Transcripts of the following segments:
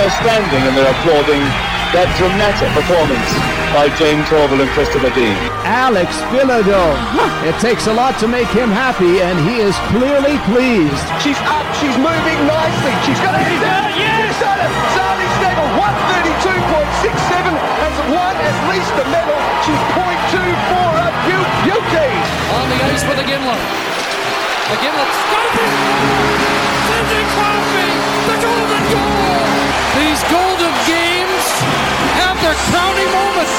they're standing and they're applauding that dramatic performance by James Torvald and Christopher Dean. Alex Philodeau. It takes a lot to make him happy, and he is clearly pleased. She's up, she's moving nicely, she's got it. Yes! Sally Snaggle, 132.67, has won at least the medal. She's 0.24 up. Yuki! On the ice with the gimlet. The gimlet scoping! Cindy Crawford, the golden goal! These golden games have their crowning moments.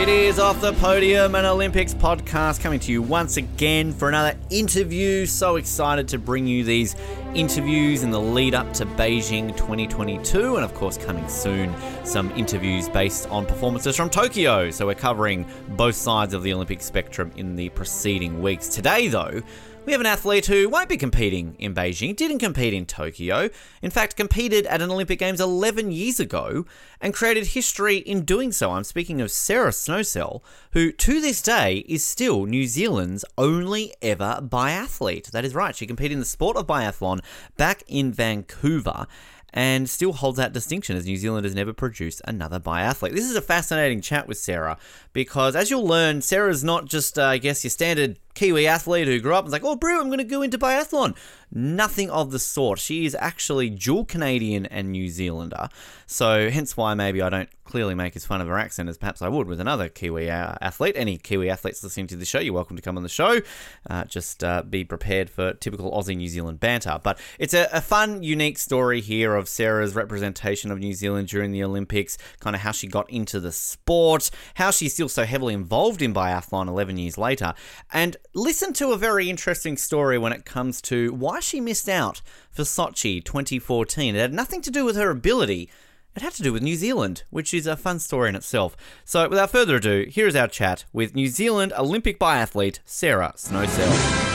It is Off the Podium, an Olympics podcast, coming to you once again for another interview. So excited to bring you these interviews in the lead up to Beijing 2022, and of course coming soon some interviews based on performances from Tokyo. So we're covering both sides of the Olympic spectrum in the preceding weeks. Today though, we have an athlete who won't be competing in Beijing, didn't compete in Tokyo, in fact competed at an Olympic Games 11 years ago and created history in doing so. I'm speaking of Sarah Snowsell, who to this day is still New Zealand's only ever biathlete. That is right, she competed in the sport of biathlon back in Vancouver and still holds that distinction, as New Zealand has never produced another biathlete. This is a fascinating chat with Sarah because, as you'll learn, Sarah's not just, I guess, your standard Kiwi athlete who grew up and was like, oh, bro, I'm going to go into biathlon. Nothing of the sort. She is actually dual Canadian and New Zealander. So hence why maybe I don't clearly make as fun of her accent as perhaps I would with another Kiwi athlete. Any Kiwi athletes listening to the show, you're welcome to come on the show. Just be prepared for typical Aussie New Zealand banter. But it's a fun, unique story here of Sarah's representation of New Zealand during the Olympics, kind of how she got into the sport, how she's still so heavily involved in biathlon 11 years later, and listen to a very interesting story when it comes to why she missed out for Sochi 2014. It had nothing to do with her ability. It had to do with New Zealand, which is a fun story in itself. So without further ado, here is our chat with New Zealand Olympic biathlete Sarah Snowsell.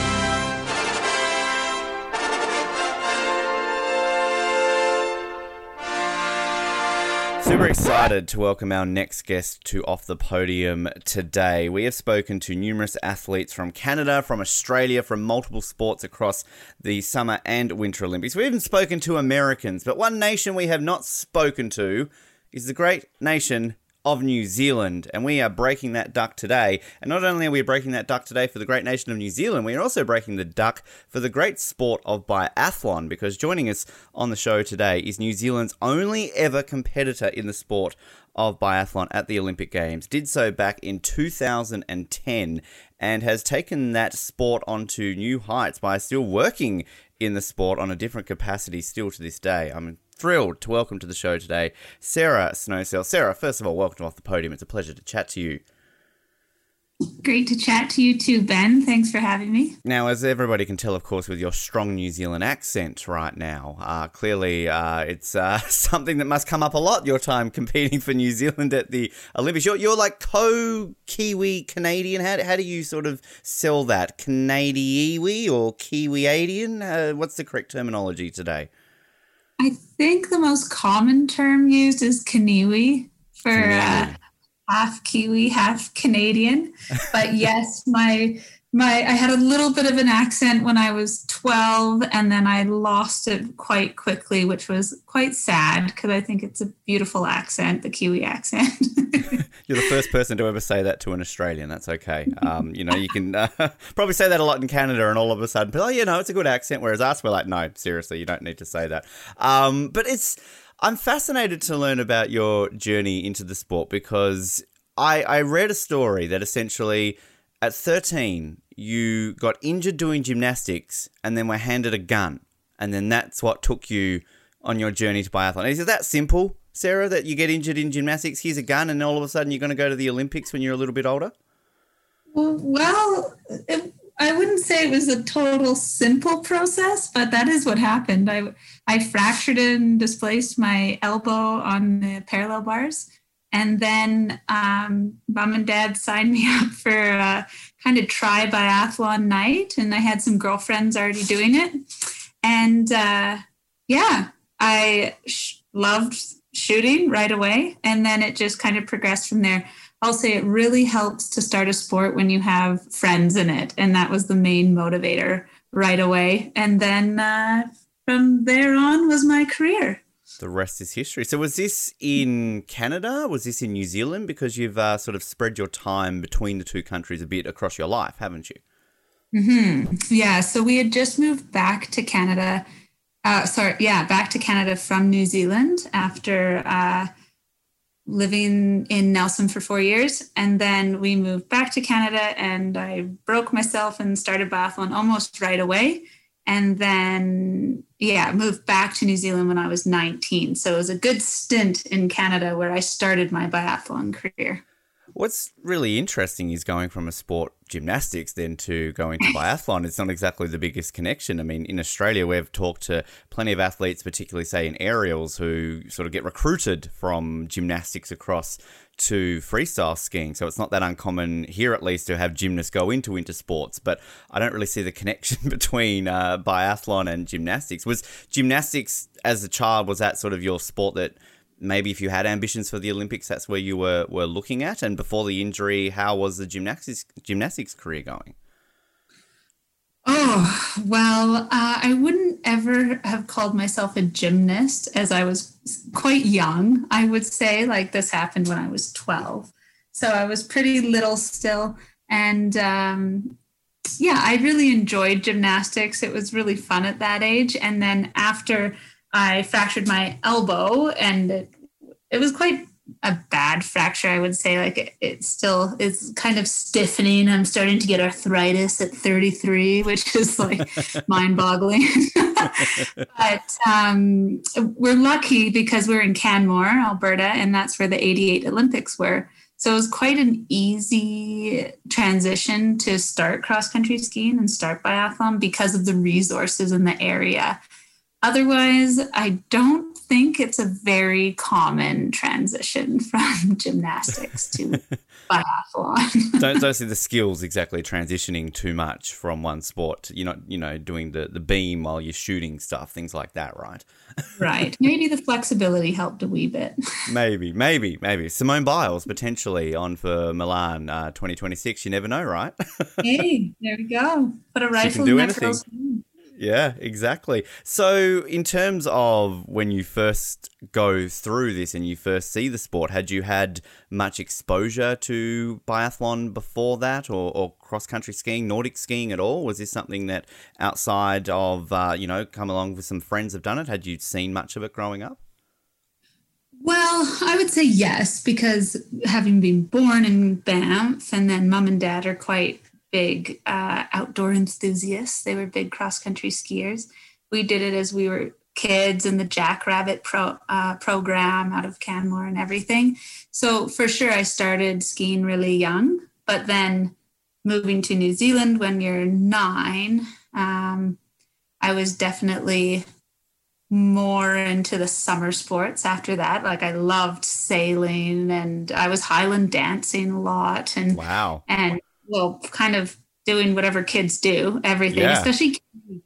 Super excited to welcome our next guest to Off the Podium today. We have spoken to numerous athletes from Canada, from Australia, from multiple sports across the Summer and Winter Olympics. We've even spoken to Americans, but one nation we have not spoken to is the great nation of New Zealand, and we are breaking that duck today. And not only are we breaking that duck today for the great nation of New Zealand, we are also breaking the duck for the great sport of biathlon, because joining us on the show today is New Zealand's only ever competitor in the sport of biathlon at the Olympic Games. Did so back in 2010 and has taken that sport onto new heights by still working in the sport on a different capacity still to this day. I'm thrilled to welcome to the show today Sarah Snowsell. Sarah, first of all, welcome to Off the Podium. It's a pleasure to chat to you. Great to chat to you too, Ben. Thanks for having me. Now, as everybody can tell, of course, with your strong New Zealand accent right now, clearly it's something that must come up a lot, your time competing for New Zealand at the Olympics. You're like co-Kiwi Canadian. How do you sort of sell that? Canadiwi or Kiwiadian? What's the correct terminology today? I think the most common term used is Kaniwi for half Kiwi, half Canadian. But yes, I had a little bit of an accent when I was 12, and then I lost it quite quickly, which was quite sad because I think it's a beautiful accent, the Kiwi accent. You're the first person to ever say that to an Australian. That's okay. You can probably say that a lot in Canada, and all of a sudden, oh, you know, it's a good accent. Whereas us, we're like, no, seriously, you don't need to say that. I'm fascinated to learn about your journey into the sport, because I read a story that essentially at 13, you got injured doing gymnastics and then were handed a gun. And then that's what took you on your journey to biathlon. Is it that simple, Sarah, that you get injured in gymnastics, here's a gun, and all of a sudden you're going to go to the Olympics when you're a little bit older? Well, I wouldn't say it was a total simple process, but that is what happened. I fractured and displaced my elbow on the parallel bars. And then mom and dad signed me up for a kind of try biathlon night. And I had some girlfriends already doing it. And I loved shooting right away. And then it just kind of progressed from there. I'll say it really helps to start a sport when you have friends in it. And that was the main motivator right away. And then from there on was my career. The rest is history. So was this in Canada? Was this in New Zealand? Because you've sort of spread your time between the two countries a bit across your life, haven't you? Mm-hmm. Yeah. So we had just moved back to Canada. Back to Canada from New Zealand after living in Nelson for 4 years. And then we moved back to Canada and I broke myself and started biathlon almost right away. And then, moved back to New Zealand when I was 19. So it was a good stint in Canada where I started my biathlon career. What's really interesting is going from a sport gymnastics then to going to biathlon. It's not exactly the biggest connection. I mean, in Australia, we've talked to plenty of athletes, particularly, say, in aerials, who sort of get recruited from gymnastics across to freestyle skiing. So it's not that uncommon here, at least, to have gymnasts go into winter sports. But I don't really see the connection between biathlon and gymnastics. Was gymnastics, as a child, was that sort of your sport that maybe if you had ambitions for the Olympics, that's where you were looking at? And before the injury, how was the gymnastics career going? Oh, well, I wouldn't ever have called myself a gymnast as I was quite young. I would say like this happened when I was 12. So I was pretty little still. And I really enjoyed gymnastics. It was really fun at that age. And then after I fractured my elbow, and it was quite a bad fracture, I would say. Like it still is kind of stiffening. I'm starting to get arthritis at 33, which is like mind-boggling. But we're lucky because we're in Canmore, Alberta, and that's where the 88 Olympics were. So it was quite an easy transition to start cross-country skiing and start biathlon because of the resources in the area. Otherwise, I don't think it's a very common transition from gymnastics to biathlon. Don't see the skills exactly transitioning too much from one sport. You're not, doing the beam while you're shooting stuff, things like that, right? Right. Maybe the flexibility helped a wee bit. Maybe. Simone Biles potentially on for Milan 2026. You never know, right? Hey, there we go. Put a rifle in that girl's room. Yeah, exactly. So in terms of when you first go through this and you first see the sport, had you had much exposure to biathlon before that or cross-country skiing, Nordic skiing at all? Was this something that outside of, come along with some friends have done it? Had you seen much of it growing up? Well, I would say yes, because having been born in Banff and then mum and dad are quite big outdoor enthusiasts. They were big cross-country skiers. We did it as we were kids in the Jack Rabbit program out of Canmore and everything. So for sure, I started skiing really young, but then moving to New Zealand when you're 9, I was definitely more into the summer sports after that. Like I loved sailing and I was Highland dancing a lot. And wow. And well, kind of doing whatever kids do, everything, especially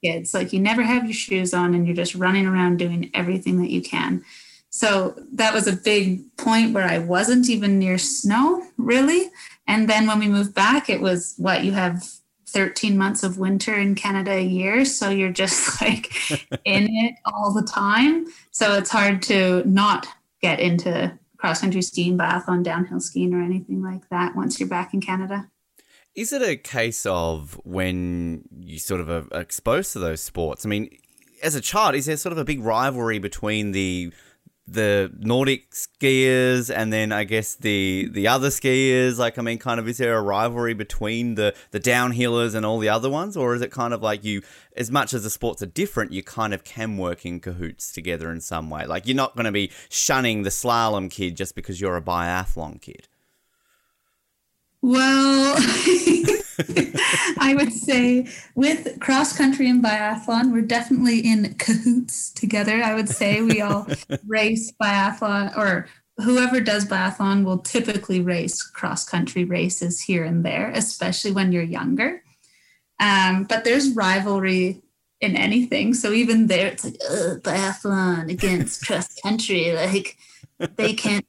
kids. Like you never have your shoes on and you're just running around doing everything that you can. So that was a big point where I wasn't even near snow, really. And then when we moved back, it was you have 13 months of winter in Canada a year. So you're just like in it all the time. So it's hard to not get into cross-country skiing, biathlon, downhill skiing, or anything like that once you're back in Canada. Is it a case of when you sort of are exposed to those sports? I mean, as a child, is there sort of a big rivalry between the Nordic skiers and then I guess the other skiers? Like, I mean, kind of is there a rivalry between the downhillers and all the other ones? Or is it kind of like you, as much as the sports are different, you kind of can work in cahoots together in some way? Like, you're not going to be shunning the slalom kid just because you're a biathlon kid. Well, I would say with cross-country and biathlon, we're definitely in cahoots together. I would say we all race biathlon, or whoever does biathlon will typically race cross-country races here and there, especially when you're younger. But there's rivalry in anything. So even there, it's like, biathlon against cross-country, like they can't.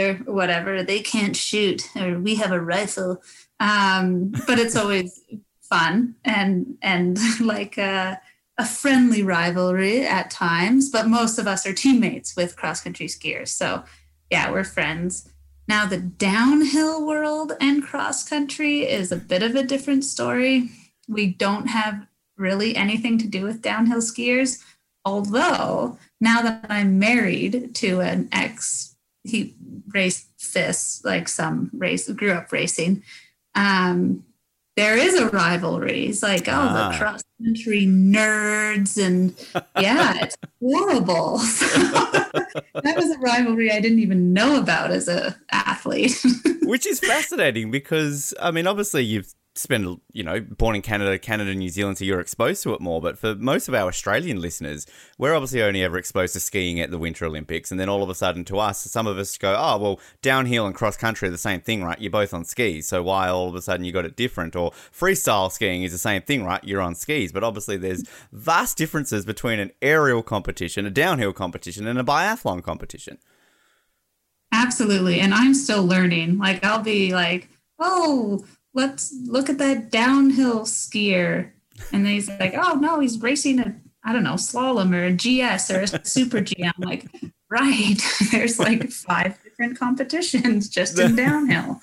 Or whatever, they can't shoot, or we have a rifle, but it's always fun and like a friendly rivalry at times, but most of us are teammates with cross-country skiers. So yeah, we're friends. Now the downhill world and cross-country is a bit of a different story. We don't have really anything to do with downhill skiers. Although now that I'm married to an ex, he raced FIS, like some race, grew up racing. There is a rivalry. It's like, the cross country nerds, and yeah, it's horrible. That was a rivalry I didn't even know about as an athlete. Which is fascinating because, I mean, obviously you've spend, you know, born in Canada, New Zealand, so you're exposed to it more. But for most of our Australian listeners, we're obviously only ever exposed to skiing at the Winter Olympics. And then all of a sudden to us, some of us go, oh, well, downhill and cross country are the same thing, right? You're both on skis. So why all of a sudden you got it different? Or freestyle skiing is the same thing, right? You're on skis. But obviously there's vast differences between an aerial competition, a downhill competition, and a biathlon competition. Absolutely. And I'm still learning. Like, I'll be like, oh, let's look at that downhill skier. And then he's like, oh, no, he's racing a, I don't know, slalom or a GS or a super G. I'm like, right, there's like 5 different competitions just in downhill.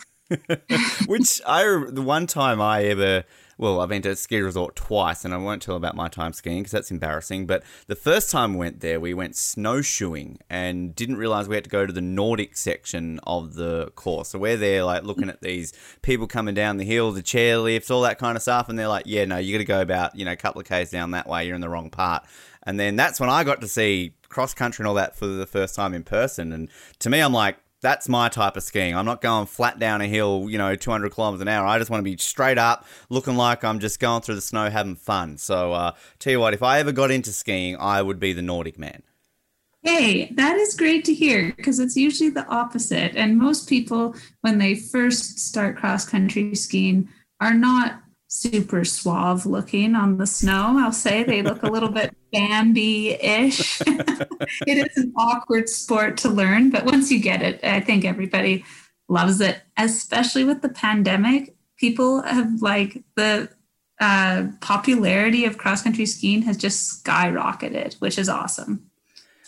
Which the one time I ever... Well, I've been to a ski resort twice, and I won't tell about my time skiing because that's embarrassing. But the first time we went there, we went snowshoeing and didn't realize we had to go to the Nordic section of the course. So we're there, like, looking at these people coming down the hill, the chairlifts, all that kind of stuff. And they're like, yeah, no, you got to go about, you know, a couple of Ks down that way. You're in the wrong part. And then that's when I got to see cross country and all that for the first time in person. And to me, I'm like, that's my type of skiing. I'm not going flat down a hill, you know, 200 kilometers an hour. I just want to be straight up, looking like I'm just going through the snow, having fun. So tell you what, if I ever got into skiing, I would be the Nordic man. Hey, that is great to hear because it's usually the opposite. And most people, when they first start cross-country skiing, are not super suave looking on the snow. I'll say they look a little bit Bambi-ish. It is an awkward sport to learn, but once you get it, I think everybody loves it, especially with the pandemic. People have like the popularity of cross-country skiing has just skyrocketed, which is awesome.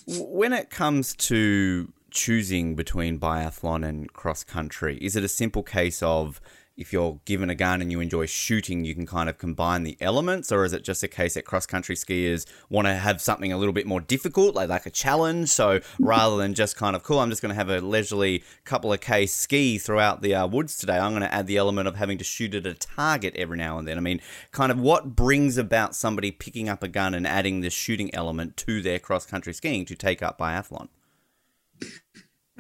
When it comes to choosing between biathlon and cross-country, is it a simple case of if you're given a gun and you enjoy shooting, you can kind of combine the elements? Or is it just a case that cross-country skiers want to have something a little bit more difficult, like a challenge? So rather than just kind of, cool, I'm just going to have a leisurely couple of K ski throughout the woods today, I'm going to add the element of having to shoot at a target every now and then. I mean, kind of what brings about somebody picking up a gun and adding the shooting element to their cross-country skiing to take up biathlon?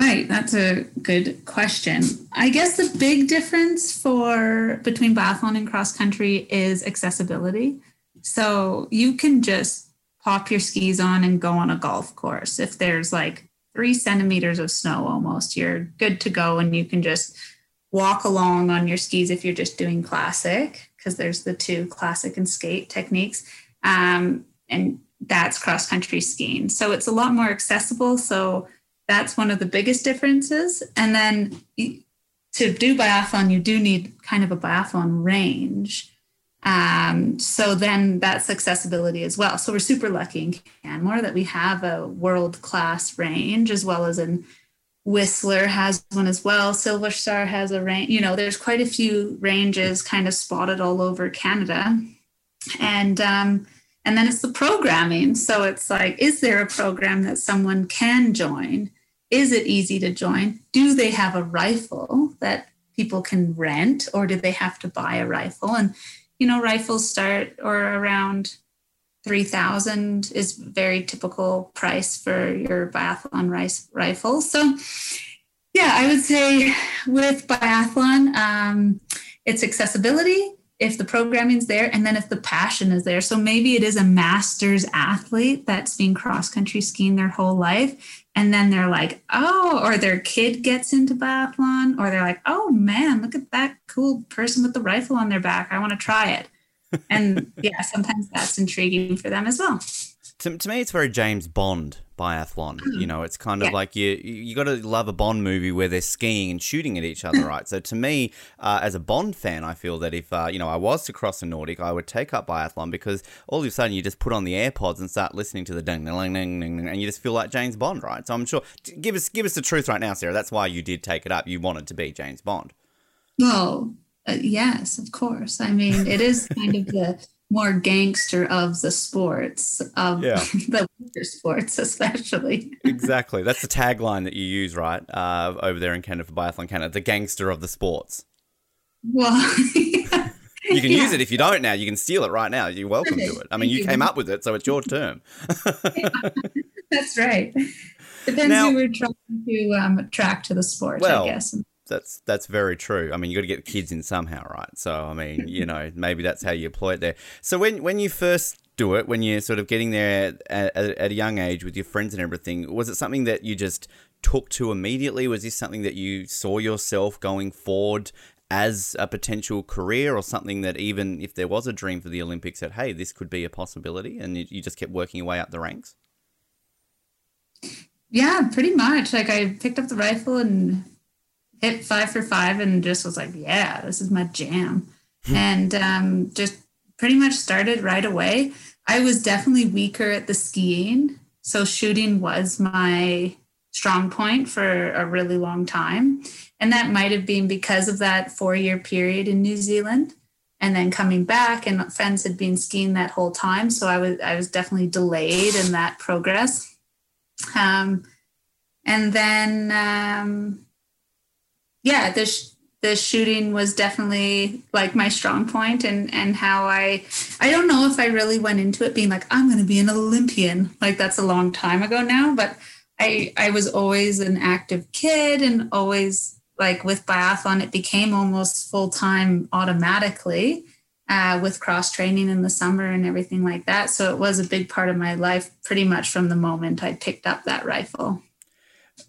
Right, that's a good question. I guess the big difference between biathlon and cross-country is accessibility. So you can just pop your skis on and go on a golf course. If there's like 3 centimeters of snow almost, you're good to go, and you can just walk along on your skis if you're just doing classic, because there's the two classic and skate techniques, and that's cross-country skiing. So it's a lot more accessible, so that's one of the biggest differences. And then to do biathlon, you do need kind of a biathlon range. So then that's accessibility as well. So we're super lucky in Canmore that we have a world-class range, as well as in Whistler has one as well. Silver Star has a range. You know, there's quite a few ranges kind of spotted all over Canada. And then it's the programming. So it's like, is there a program that someone can join? Is it easy to join? Do they have a rifle that people can rent, or do they have to buy a rifle? And, you know, rifles start around $3,000 is very typical price for your biathlon rifle. So, yeah, I would say with biathlon, it's accessibility, if the programming's there, and then if the passion is there. So maybe it is a master's athlete that's been cross-country skiing their whole life, and then they're like, oh, or their kid gets into biathlon, or they're like, oh, man, look at that cool person with the rifle on their back. I want to try it. And, yeah, sometimes that's intriguing for them as well. To me, it's very James Bond biathlon. You know, it's kind of like you got to love a Bond movie where they're skiing and shooting at each other, right? So to me, as a Bond fan, I feel that if, you know, I was to cross the Nordic, I would take up biathlon, because all of a sudden you just put on the AirPods and start listening to the ding, ding, ding, ding, and you just feel like James Bond, right? So I'm sure, give us the truth right now, Sarah. That's why you did take it up. You wanted to be James Bond. Well, yes, of course. I mean, it is kind of the more gangster of the sports, of the winter sports especially. Exactly. That's the tagline that you use, right, over there in Canada for Biathlon Canada, the gangster of the sports. Well, you can use it if you don't now. You can steal it right now. You're welcome to it. I mean, you came up with it, so it's your term. That's right. Depends now, who we're trying to attract to the sport, well, I guess. That's very true. I mean, you got to get the kids in somehow, right? So, I mean, you know, maybe that's how you employ it there. So when you first do it, when you're sort of getting there at a young age with your friends and everything, was it something that you just took to immediately? Was this something that you saw yourself going forward as a potential career, or something that even if there was a dream for the Olympics that, hey, this could be a possibility, and you just kept working your way up the ranks? Yeah, pretty much. Like, I picked up the rifle and hit 5 for 5 and just was like, yeah, this is my jam. And just pretty much started right away. I was definitely weaker at the skiing, so shooting was my strong point for a really long time. And that might have been because of that 4-year period in New Zealand and then coming back, and friends had been skiing that whole time. So I was definitely delayed in that progress. And then... the shooting was definitely like my strong point, and how I don't know if I really went into it being like, I'm going to be an Olympian. Like, that's a long time ago now, but I was always an active kid, and always, like, with biathlon, it became almost full-time automatically with cross-training in the summer and everything like that. So it was a big part of my life pretty much from the moment I picked up that rifle.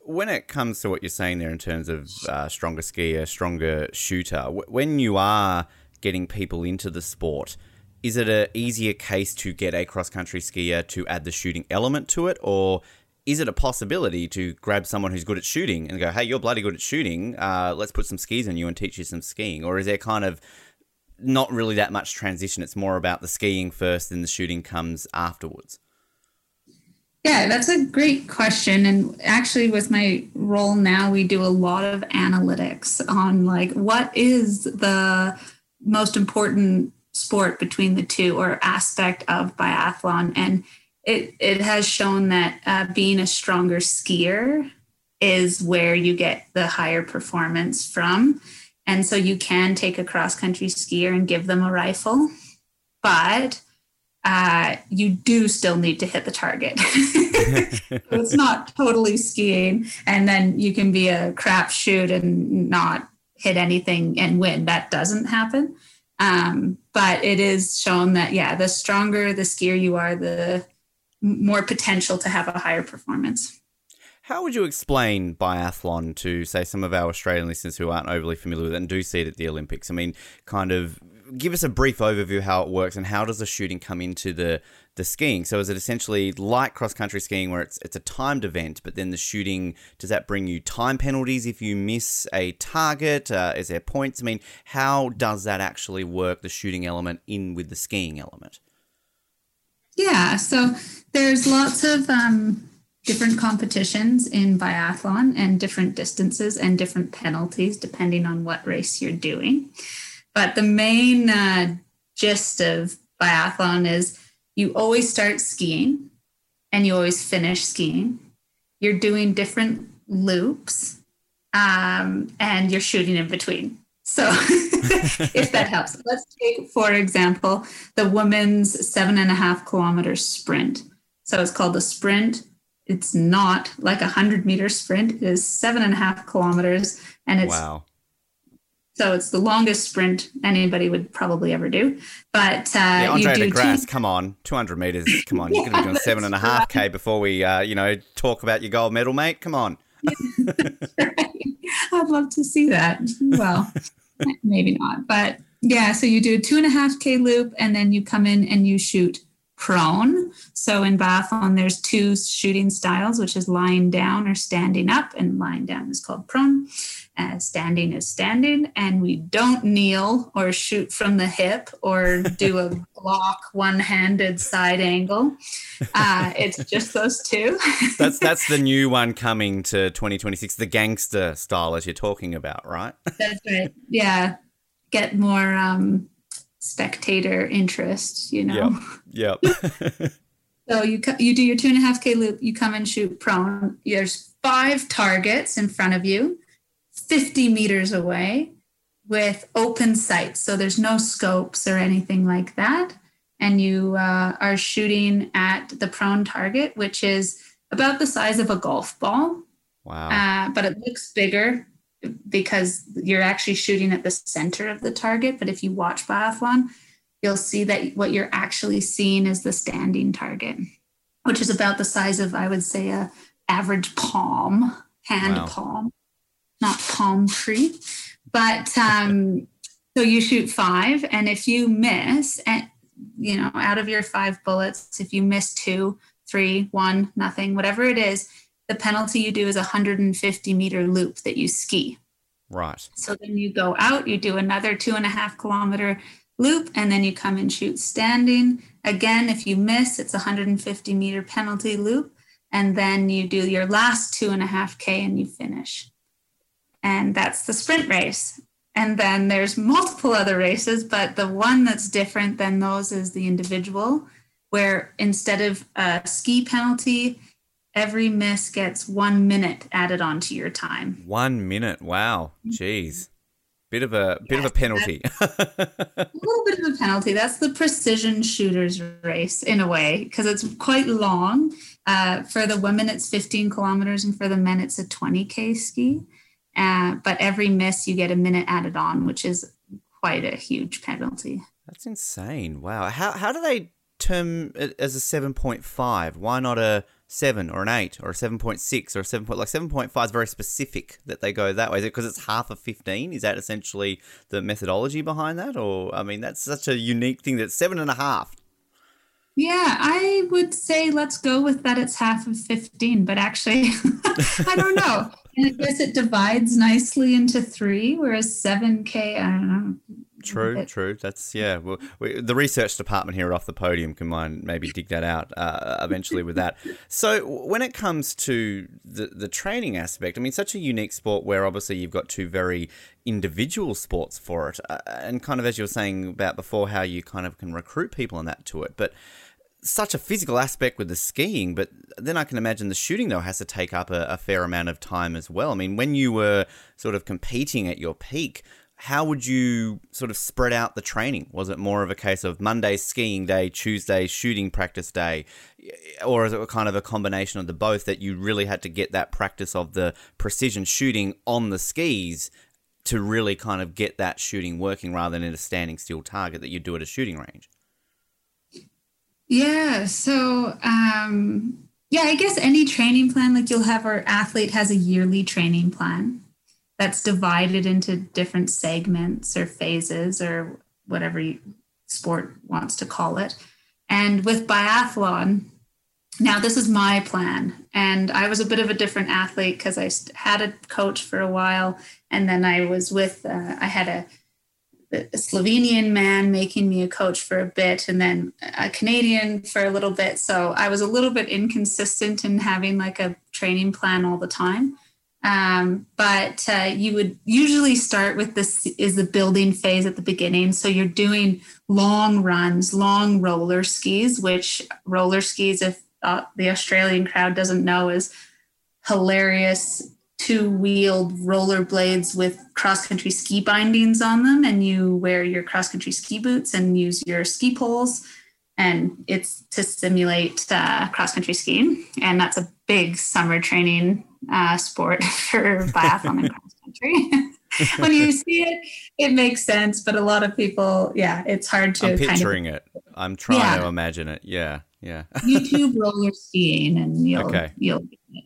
When it comes to what you're saying there in terms of stronger skier, stronger shooter, when you are getting people into the sport, is it an easier case to get a cross-country skier to add the shooting element to it, or is it a possibility to grab someone who's good at shooting and go, hey, you're bloody good at shooting, let's put some skis on you and teach you some skiing? Or is there kind of not really that much transition? It's more about the skiing first and the shooting comes afterwards. Yeah, that's a great question. And actually, with my role now, we do a lot of analytics on, like, what is the most important sport between the two, or aspect of biathlon. And it has shown that being a stronger skier is where you get the higher performance from. And so you can take a cross-country skier and give them a rifle, but you do still need to hit the target. So it's not totally skiing, and then you can be a crapshoot and not hit anything and win. That doesn't happen. But it is shown that, yeah, the stronger the skier you are, the more potential to have a higher performance. How would you explain biathlon to, say, some of our Australian listeners who aren't overly familiar with it and do see it at the Olympics? I mean, kind of give us a brief overview of how it works, and how does the shooting come into the skiing? So is it essentially like cross-country skiing where it's a timed event, but then the shooting, does that bring you time penalties if you miss a target? Is there points? I mean, how does that actually work, the shooting element in with the skiing element? Yeah, so there's lots of different competitions in biathlon, and different distances and different penalties depending on what race you're doing. But the main gist of biathlon is you always start skiing and you always finish skiing. You're doing different loops and you're shooting in between. So if that helps, let's take, for example, the women's 7.5 kilometer sprint. So it's called the sprint. It's not like 100-meter sprint. It is 7.5 kilometers. And it's wow. So it's the longest sprint anybody would probably ever do. But Andre you do DeGrasse, come on, 200 meters, come on. You're going to be doing 7.5K before we, talk about your gold medal, mate. Come on. Right. I'd love to see that. Well, maybe not. But, yeah, so you do a 2.5K loop, and then you come in and you shoot prone. So in biathlon, there's two shooting styles, which is lying down or standing up, and lying down is called prone. Standing is standing, and we don't kneel or shoot from the hip or do a block one-handed side angle. It's just those two. That's the new one coming to 2026, the gangster style as you're talking about, right? That's right. Yeah. Get more spectator interest, you know? Yep. So you do your 2.5K loop, you come and shoot prone. There's 5 targets in front of you, 50 meters away, with open sights. So there's no scopes or anything like that. And you are shooting at the prone target, which is about the size of a golf ball. Wow. But it looks bigger because you're actually shooting at the center of the target. But if you watch biathlon, you'll see that what you're actually seeing is the standing target, which is about the size of, I would say, a average palm, hand wow. palm. Not palm tree, but so you shoot 5, and if you miss, and you know, out of your 5 bullets, if you miss 2, 3, 1, nothing, whatever it is, the penalty you do is a 150-meter loop that you ski. Right. So then you go out, you do another 2.5-kilometer loop, and then you come and shoot standing. Again, if you miss, it's a 150-meter penalty loop, and then you do your last 2.5K and you finish. And that's the sprint race. And then there's multiple other races, but the one that's different than those is the individual, where instead of a ski penalty, every miss gets 1 minute added onto your time. 1 minute. Wow. Jeez. Bit of a penalty. A little bit of a penalty. That's the precision shooters race in a way, because it's quite long. For the women, it's 15 kilometers. And for the men, it's a 20K ski. But every miss, you get a minute added on, which is quite a huge penalty. That's insane. Wow. How do they term it as a 7.5? Why not a 7 or an 8 or a 7.6 or a 7.? Like 7.5 is very specific that they go that way. Is it because it's half of 15? Is that essentially the methodology behind that? Or, I mean, that's such a unique thing that's 7.5. Yeah, I would say let's go with that. It's half of 15, but actually, I don't know. And I guess it divides nicely into 3, whereas 7K, I don't know. True. That's, yeah. Well, the research department here Off the Podium can mind maybe dig that out eventually with that. So when it comes to the training aspect, I mean, such a unique sport where obviously you've got two very individual sports for it. And kind of as you were saying about before, how you kind of can recruit people and that to it. But such a physical aspect with the skiing, but then I can imagine the shooting, though, has to take up a fair amount of time as well. I mean, when you were sort of competing at your peak, how would you sort of spread out the training? Was it more of a case of Monday skiing day, Tuesday shooting practice day, or is it kind of a combination of the both that you really had to get that practice of the precision shooting on the skis to really kind of get that shooting working rather than in a standing still target that you do at a shooting range? Yeah. So, I guess any training plan, like you'll have our athlete has a yearly training plan that's divided into different segments or phases or whatever sport wants to call it. And with biathlon, now this is my plan. And I was a bit of a different athlete because I had a coach for a while. And then I was with, I had a Slovenian man making me a coach for a bit, and then a Canadian for a little bit. So I was a little bit inconsistent in having like a training plan all the time. But you would usually start with this is the building phase at the beginning. So you're doing long runs, long roller skis, which roller skis, if the Australian crowd doesn't know, is hilarious two-wheeled rollerblades with cross-country ski bindings on them, and you wear your cross-country ski boots and use your ski poles, and it's to simulate cross-country skiing, and that's a big summer training sport for biathlon and cross-country. When you see it, it makes sense, but a lot of people, yeah, it's hard to I'm trying to imagine it. Yeah. YouTube roller skiing, and you'll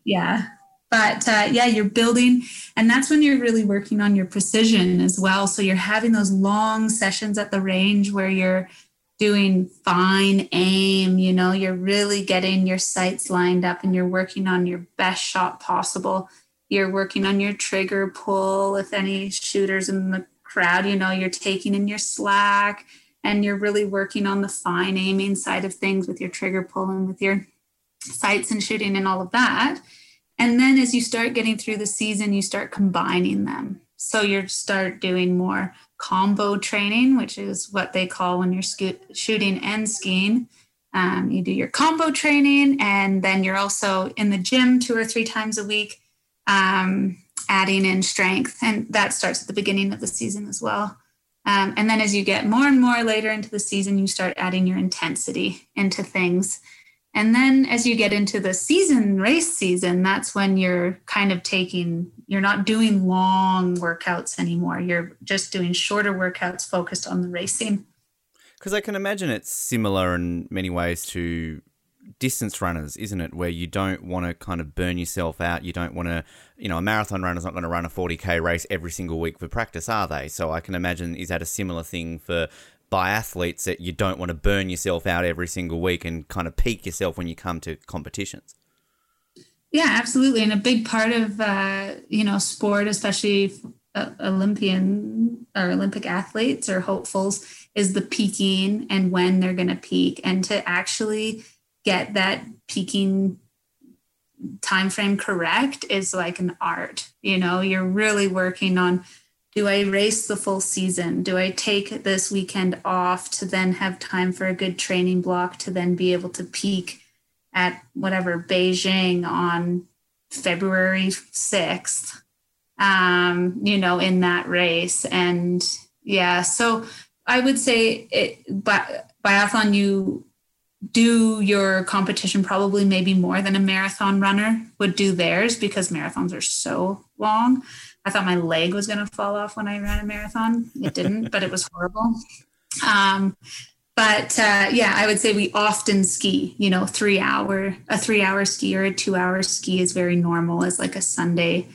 yeah. But you're building, and that's when you're really working on your precision as well. So you're having those long sessions at the range where you're doing fine aim, you know, you're really getting your sights lined up and you're working on your best shot possible. You're working on your trigger pull with any shooters in the crowd, you know, you're taking in your slack and you're really working on the fine aiming side of things with your trigger pull and with your sights and shooting and all of that. And then as you start getting through the season, you start combining them. So you start doing more combo training, which is what they call when you're shooting and skiing. You do your combo training, and then you're also in the gym 2 or 3 times a week, adding in strength. And that starts at the beginning of the season as well. And then as you get more and more later into the season, you start adding your intensity into things. And then as you get into the season, race season, that's when you're kind of you're not doing long workouts anymore. You're just doing shorter workouts focused on the racing. Because I can imagine it's similar in many ways to distance runners, isn't it? Where you don't want to kind of burn yourself out. You don't want to, you know, a marathon runner's not going to run a 40K race every single week for practice, are they? So I can imagine, is that a similar thing for biathletes, that you don't want to burn yourself out every single week and kind of peak yourself when you come to competitions? Yeah, absolutely. And a big part of, sport, especially Olympian or Olympic athletes or hopefuls, is the peaking and when they're going to peak, and to actually get that peaking time frame correct is like an art. You know, you're really working on, do I race the full season? Do I take this weekend off to then have time for a good training block to then be able to peak at whatever Beijing on February 6th, in that race? And yeah, so I would say biathlon, you do your competition probably maybe more than a marathon runner would do theirs, because marathons are so long. I thought my leg was going to fall off when I ran a marathon. It didn't, but it was horrible. I would say we often ski, 3-hour ski or a 2-hour ski is very normal as like a Sunday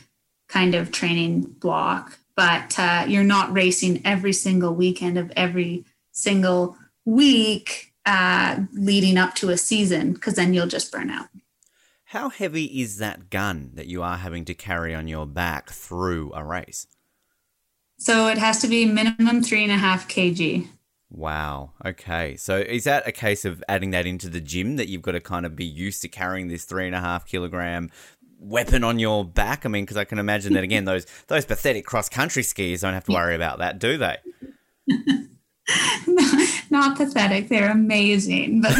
kind of training block, but you're not racing every single weekend of every single week leading up to a season, because then you'll just burn out. How heavy is that gun that you are having to carry on your back through a race? So it has to be minimum 3.5 kg. Wow. Okay. So is that a case of adding that into the gym, that you've got to kind of be used to carrying this 3.5 kilogram weapon on your back? I mean, because I can imagine that, again, those pathetic cross-country skiers don't have to worry about that, do they? No, not pathetic. They're amazing. But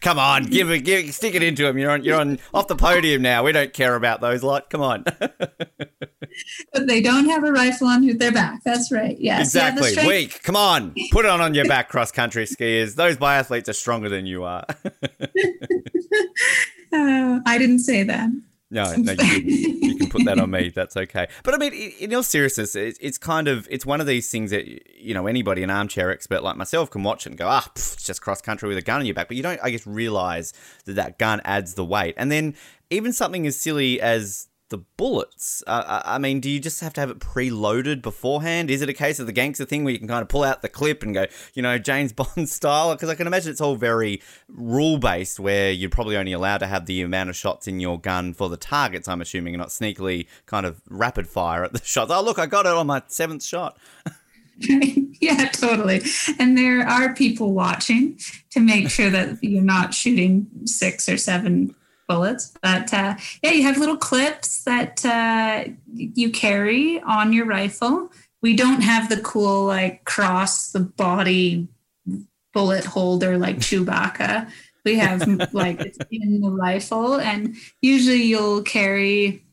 come on, stick it into them. You're on Off the Podium now. We don't care about those lot. Come on. But they don't have a rifle on their back. That's right. Yes. Exactly. Yeah, weak. Come on, put it on your back, cross country skiers. Those biathletes are stronger than you are. I didn't say that. No, you can put that on me. That's okay. But I mean, in all seriousness, it's one of these things that, anybody, an armchair expert like myself, can watch and go, it's just cross country with a gun on your back. But you don't, I guess, realize that gun adds the weight. And then even something as silly as the bullets. I mean, do you just have to have it preloaded beforehand? Is it a case of the gangster thing where you can kind of pull out the clip and go, James Bond style? Because I can imagine it's all very rule-based, where you're probably only allowed to have the amount of shots in your gun for the targets, I'm assuming, and not sneakily kind of rapid fire at the shots. Oh, look, I got it on my 7th shot. Yeah, totally. And there are people watching to make sure that you're not shooting 6 or 7 bullets, but you have little clips that you carry on your rifle. We don't have the cool cross the body bullet holder like Chewbacca. We have it's in the rifle, and usually you'll carry,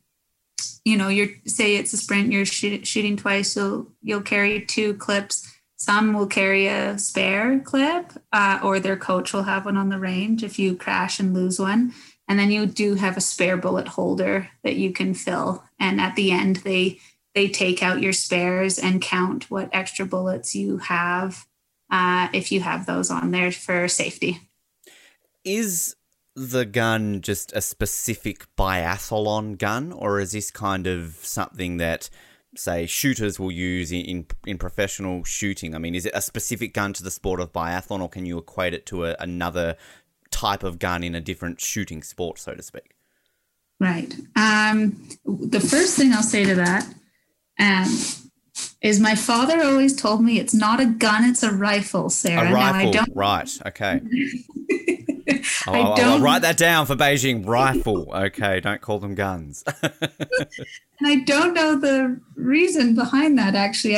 your, say it's a sprint, you're shooting twice, you'll carry 2 clips. Some will carry a spare clip, or their coach will have one on the range if you crash and lose one. And then you do have a spare bullet holder that you can fill. And at the end, they take out your spares and count what extra bullets you have, if you have those on there for safety. Is the gun just a specific biathlon gun, or is this kind of something that say, shooters will use in professional shooting? I mean, is it a specific gun to the sport of biathlon, or can you equate it to another type of gun in a different shooting sport, so to speak? Right. The first thing I'll say to that is my father always told me it's not a gun, it's a rifle, Sarah. A rifle, right, okay. I'll write that down for Beijing. Rifle. Okay, don't call them guns. And I don't know the reason behind that, actually.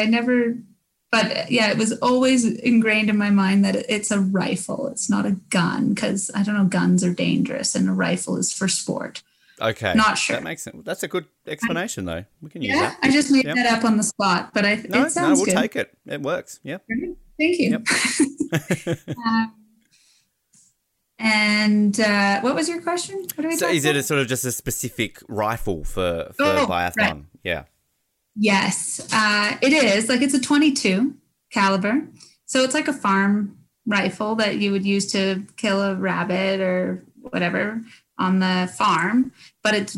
But yeah, it was always ingrained in my mind that it's a rifle. It's not a gun, because I don't know, guns are dangerous and a rifle is for sport. Okay. Not sure. That makes sense. That's a good explanation, though. We can use that. I just made that up on the spot, but it sounds good. No, we'll take it. It works. Yeah. Thank you. Yep. And what was your question? What are we talking about? Is it a sort of just a specific rifle for biathlon? Right. Yeah. Yes, it is. Like, it's a 22 caliber. So it's like a farm rifle that you would use to kill a rabbit or whatever on the farm. But it's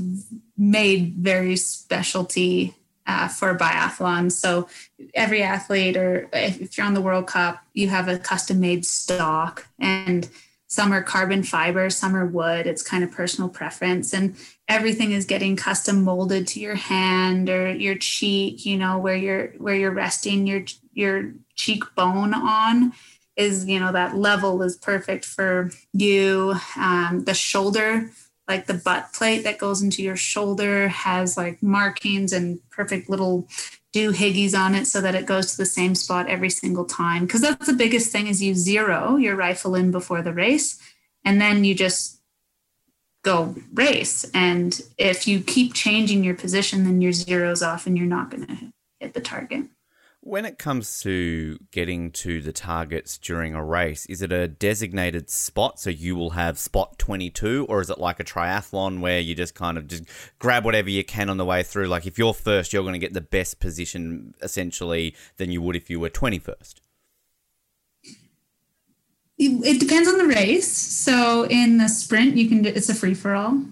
made very specialty for biathlon. So every athlete, or if you're on the World Cup, you have a custom-made stock, and some are carbon fiber, some are wood. It's kind of personal preference. And everything is getting custom molded to your hand or your cheek, you know, where you're resting your cheekbone on is, you know, that level is perfect for you. The shoulder, like the butt plate that goes into your shoulder, has like markings and perfect little doohickeys on it so that it goes to the same spot every single time. Because that's the biggest thing, is you zero your rifle in before the race, and then you just go race. And if you keep changing your position, then your zero's off and you're not going to hit the target. When it comes to getting to the targets during a race, is it a designated spot, so you will have spot 22, or is it like a triathlon where you just kind of just grab whatever you can on the way through? Like, if you're first, you're going to get the best position essentially than you would if you were 21st. It depends on the race. So in the sprint, it's a free-for-all.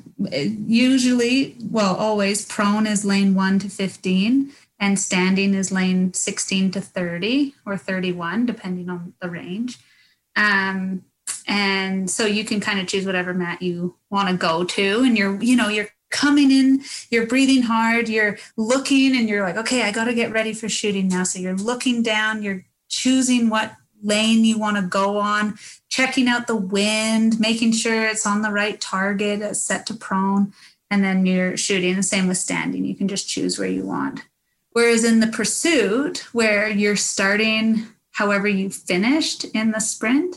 Always prone is lane 1 to 15. And standing is lane 16 to 30 or 31, depending on the range. And so you can kind of choose whatever mat you want to go to. And you're coming in, you're breathing hard, you're looking, and you're like, okay, I got to get ready for shooting now. So you're looking down, you're choosing what lane you want to go on, checking out the wind, making sure it's on the right target, set to prone. And then you're shooting. The same with standing. You can just choose where you want. Whereas in the pursuit, where you're starting however you finished in the sprint,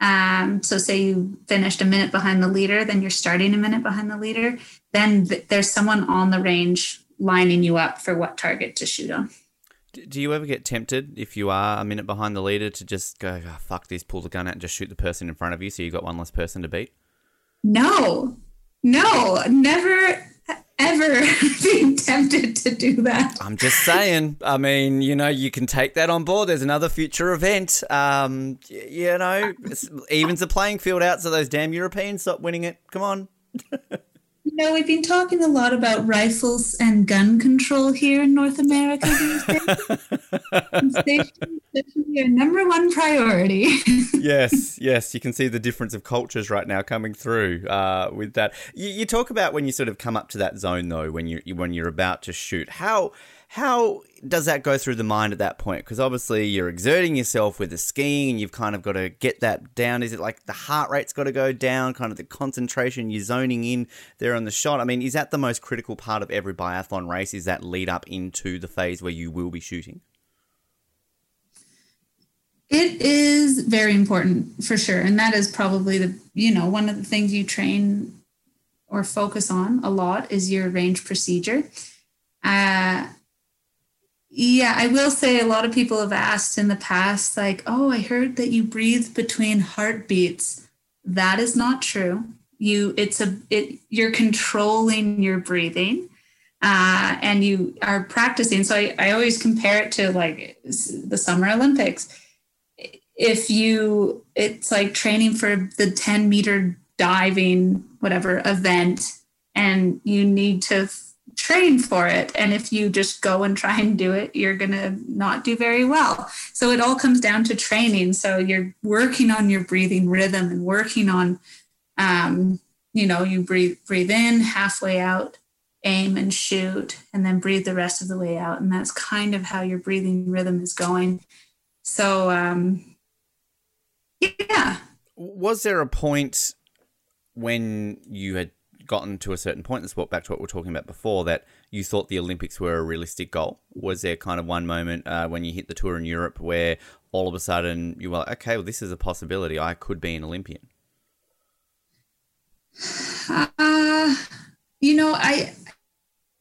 so say you finished a minute behind the leader, then you're starting a minute behind the leader, then there's someone on the range lining you up for what target to shoot on. Do you ever get tempted, if you are a minute behind the leader, to just go, oh, fuck this, pull the gun out and just shoot the person in front of you so you've got one less person to beat? No, never ever being tempted to do that. I'm just saying, I mean, you know, you can take that on board. There's another future event. You know, evens the playing field out so those damn Europeans stop winning it. Come on. You know, we've been talking a lot about rifles and gun control here in North America these days. Safety is number one priority. Yes, you can see the difference of cultures right now coming through with that. You talk about when you sort of come up to that zone, though, when you're about to shoot. How does that go through the mind at that point? Because obviously you're exerting yourself with the skiing and you've kind of got to get that down. Is it like the heart rate's got to go down, kind of the concentration, you're zoning in there on the shot? I mean, is that the most critical part of every biathlon race, is that lead up into the phase where you will be shooting? It is very important for sure. And that is probably one of the things you train or focus on a lot is your range procedure. Yeah, I will say a lot of people have asked in the past, like, oh, I heard that you breathe between heartbeats. That is not true. You're controlling your breathing, and you are practicing. So I always compare it to like the Summer Olympics. It's like training for the 10-meter diving, whatever event, and you need to train for it. And if you just go and try and do it, you're going to not do very well. So it all comes down to training. So you're working on your breathing rhythm and working on, you breathe in, halfway out, aim and shoot, and then breathe the rest of the way out. And that's kind of how your breathing rhythm is going. So, yeah. Was there a point when you had gotten to a certain point, let's walk back to what we were talking about before, that you thought the Olympics were a realistic goal? Was there kind of one moment when you hit the tour in Europe where all of a sudden you were like, okay, well, this is a possibility. I could be an Olympian. It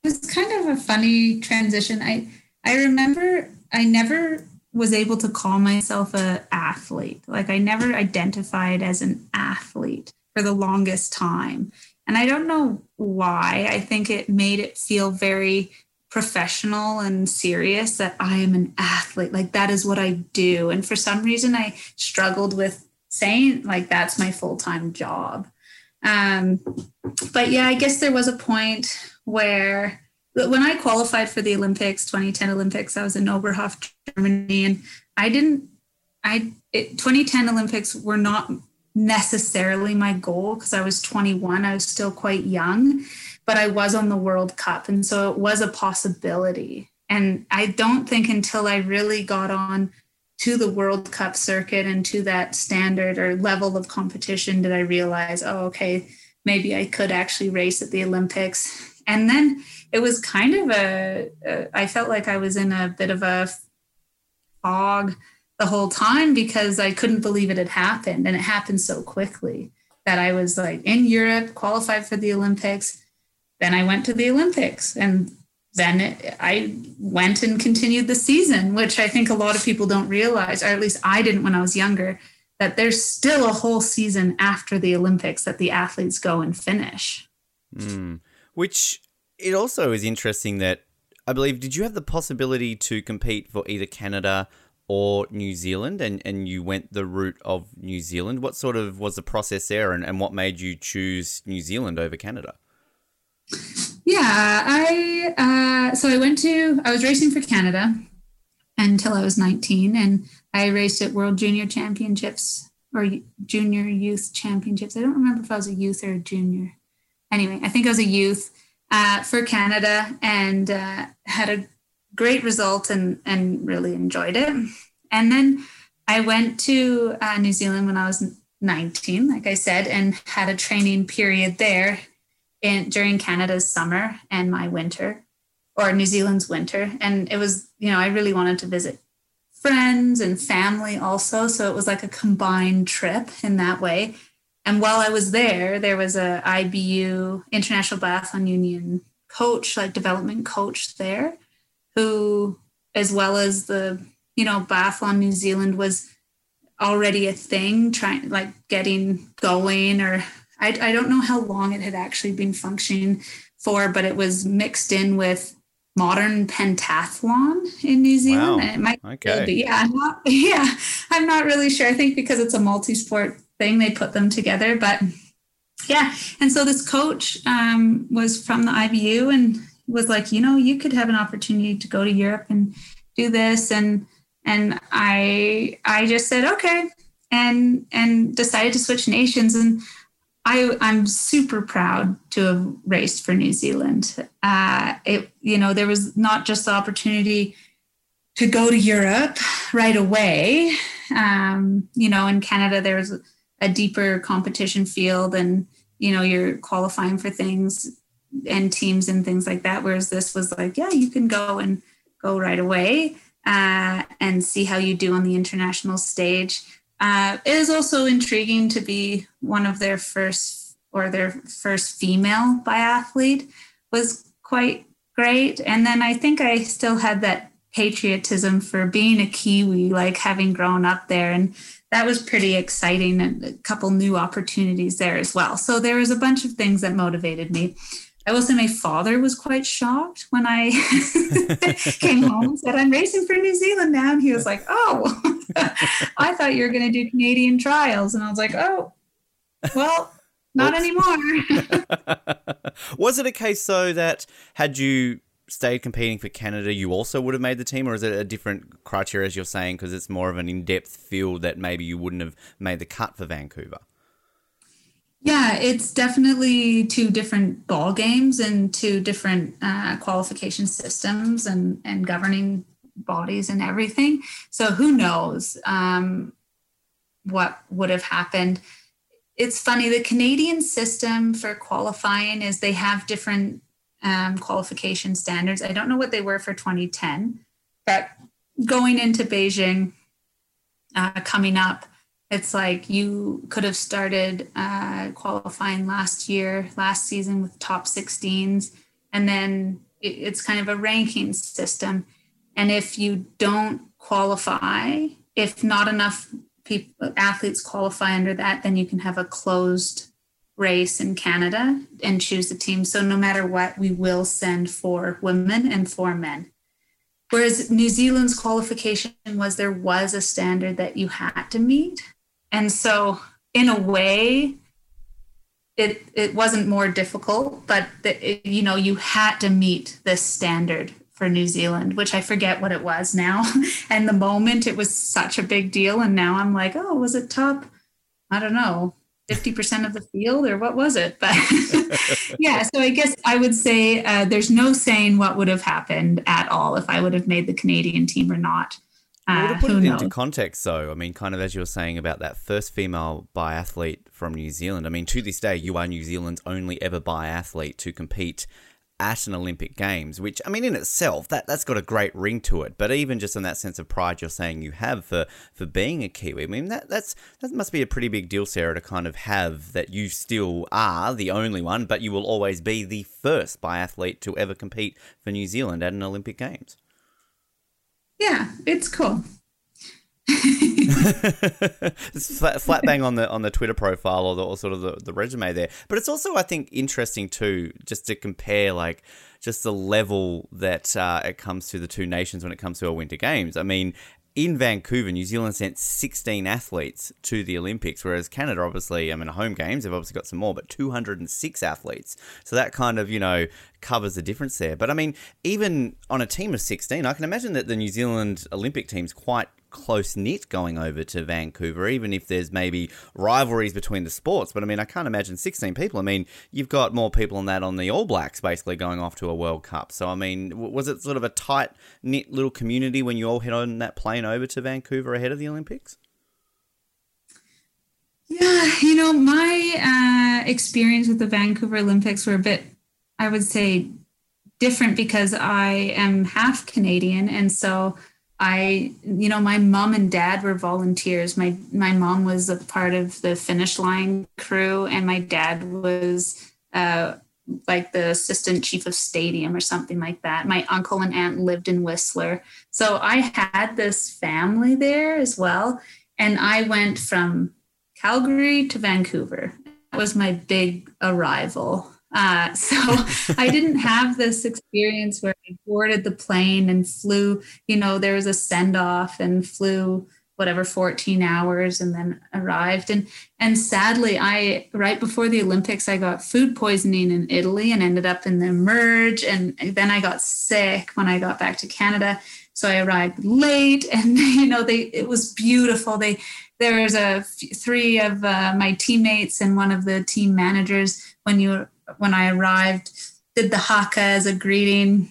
was kind of a funny transition. I remember I never was able to call myself a athlete. Like I never identified as an athlete for the longest time. And I don't know why. I think it made it feel very professional and serious that I am an athlete. Like that is what I do. And for some reason I struggled with saying like, that's my full-time job. But yeah, I guess there was a point where when I qualified for the Olympics, 2010 Olympics, I was in Oberhof, Germany, and 2010 Olympics were not necessarily my goal because I was 21. I was still quite young, but I was on the World Cup. And so it was a possibility. And I don't think until I really got on to the World Cup circuit and to that standard or level of competition did I realize, oh, okay, maybe I could actually race at the Olympics. And then it was kind of I felt like I was in a bit of a fog the whole time because I couldn't believe it had happened. And it happened so quickly that I was like in Europe, qualified for the Olympics. Then I went to the Olympics and then I went and continued the season, which I think a lot of people don't realize, or at least I didn't when I was younger, that there's still a whole season after the Olympics that the athletes go and finish. Mm. Which it also is interesting that I believe, did you have the possibility to compete for either Canada or New Zealand and you went the route of New Zealand? What sort of was the process there and what made you choose New Zealand over Canada? Yeah, I was racing for Canada until I was 19 and I raced at World Junior Championships or Junior Youth Championships. I don't remember if I was a youth or a junior. Anyway, I think I was a youth for Canada and had a great result and really enjoyed it. And then I went to New Zealand when I was 19, like I said, and had a training period there during Canada's summer and my winter or New Zealand's winter. And it was, I really wanted to visit friends and family also. So it was like a combined trip in that way. And while I was there, there was a IBU, International Biathlon Union coach, like development coach there, who, as well as the, Biathlon New Zealand was already a thing, getting going, or I don't know how long it had actually been functioning for, but it was mixed in with modern pentathlon in New Zealand. Wow. And it might be, yeah, I'm not really sure. I think because it's a multi-sport thing, they put them together, but yeah. And so this coach was from the IBU and was like, you could have an opportunity to go to Europe and do this. And I just said, okay. And decided to switch nations. And I'm super proud to have raced for New Zealand. There was not just the opportunity to go to Europe right away. In Canada, there was a deeper competition field and, you're qualifying for things and teams and things like that. Whereas this was like, yeah, you can go right away and see how you do on the international stage. It is also intriguing to be one of their first female biathlete was quite great. And then I think I still had that patriotism for being a Kiwi, like having grown up there. And that was pretty exciting and a couple new opportunities there as well. So there was a bunch of things that motivated me. I will say my father was quite shocked when I came home and said, I'm racing for New Zealand now. And he was like, oh, I thought you were going to do Canadian trials. And I was like, oh, well, Not anymore. Was it a case, though, that had you stayed competing for Canada, you also would have made the team? Or is it a different criteria, as you're saying, because it's more of an in-depth field that maybe you wouldn't have made the cut for Vancouver? Yeah, it's definitely two different ball games and two different qualification systems and governing bodies and everything. So who knows what would have happened. It's funny, the Canadian system for qualifying is they have different qualification standards. I don't know what they were for 2010, but going into Beijing coming up, it's like you could have started qualifying last season with top 16s, and then it's kind of a ranking system. And if you don't qualify, if not enough athletes qualify under that, then you can have a closed race in Canada and choose the team. So no matter what, we will send 4 women and 4 men. Whereas New Zealand's qualification was there was a standard that you had to meet. And so in a way, it wasn't more difficult, but you had to meet this standard for New Zealand, which I forget what it was now. And the moment it was such a big deal. And now I'm like, oh, was it top? I don't know, 50% of the field, or what was it? But yeah, so I guess I would say there's no saying what would have happened at all if I would have made the Canadian team or not. Well, to put it into context, though, I mean, kind of as you were saying about that first female biathlete from New Zealand, I mean, to this day, you are New Zealand's only ever biathlete to compete at an Olympic Games, which, I mean, in itself, that's got a great ring to it. But even just in that sense of pride you're saying you have for being a Kiwi, I mean, that must be a pretty big deal, Sarah, to kind of have that you still are the only one, but you will always be the first biathlete to ever compete for New Zealand at an Olympic Games. Yeah, it's cool. flat bang on the Twitter profile or sort of the resume there. But it's also, I think, interesting too, just to compare like just the level that it comes to the two nations when it comes to our Winter Games. I mean, in Vancouver, New Zealand sent 16 athletes to the Olympics, whereas Canada, obviously, I mean, home games, they've obviously got some more, but 206 athletes. So that kind of, covers the difference there. But I mean, even on a team of 16, I can imagine that the New Zealand Olympic team's quite close-knit going over to Vancouver, even if there's maybe rivalries between the sports. But I mean, I can't imagine 16 people. I mean, you've got more people than that on the All Blacks basically going off to a World Cup. So I mean, was it sort of a tight-knit little community when you all head on that plane over to Vancouver ahead of the Olympics? Yeah, my experience with the Vancouver Olympics were a bit, I would say, different because I am half Canadian, and so my mom and dad were volunteers. My mom was a part of the finish line crew, and my dad was like the assistant chief of stadium or something like that. My uncle and aunt lived in Whistler. So I had this family there as well. And I went from Calgary to Vancouver. That was my big arrival. So I didn't have this experience where I boarded the plane and flew, there was a send off and flew whatever 14 hours and then arrived. And sadly, right before the Olympics, I got food poisoning in Italy and ended up in the emerge. And then I got sick when I got back to Canada. So I arrived late and, it was beautiful. There was three of my teammates and one of the team managers when I arrived, did the haka as a greeting,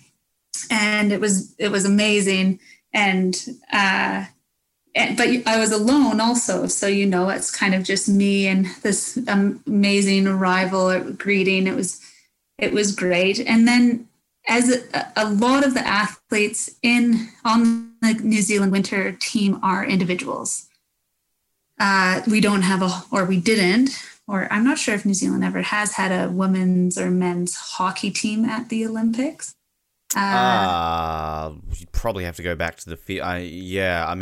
and it was amazing. But I was alone also. So, it's kind of just me and this amazing arrival greeting. It was great. And then as a lot of the athletes on the New Zealand winter team are individuals. We don't have we didn't, or I'm not sure if New Zealand ever has had a women's or men's hockey team at the Olympics. You probably have to go back to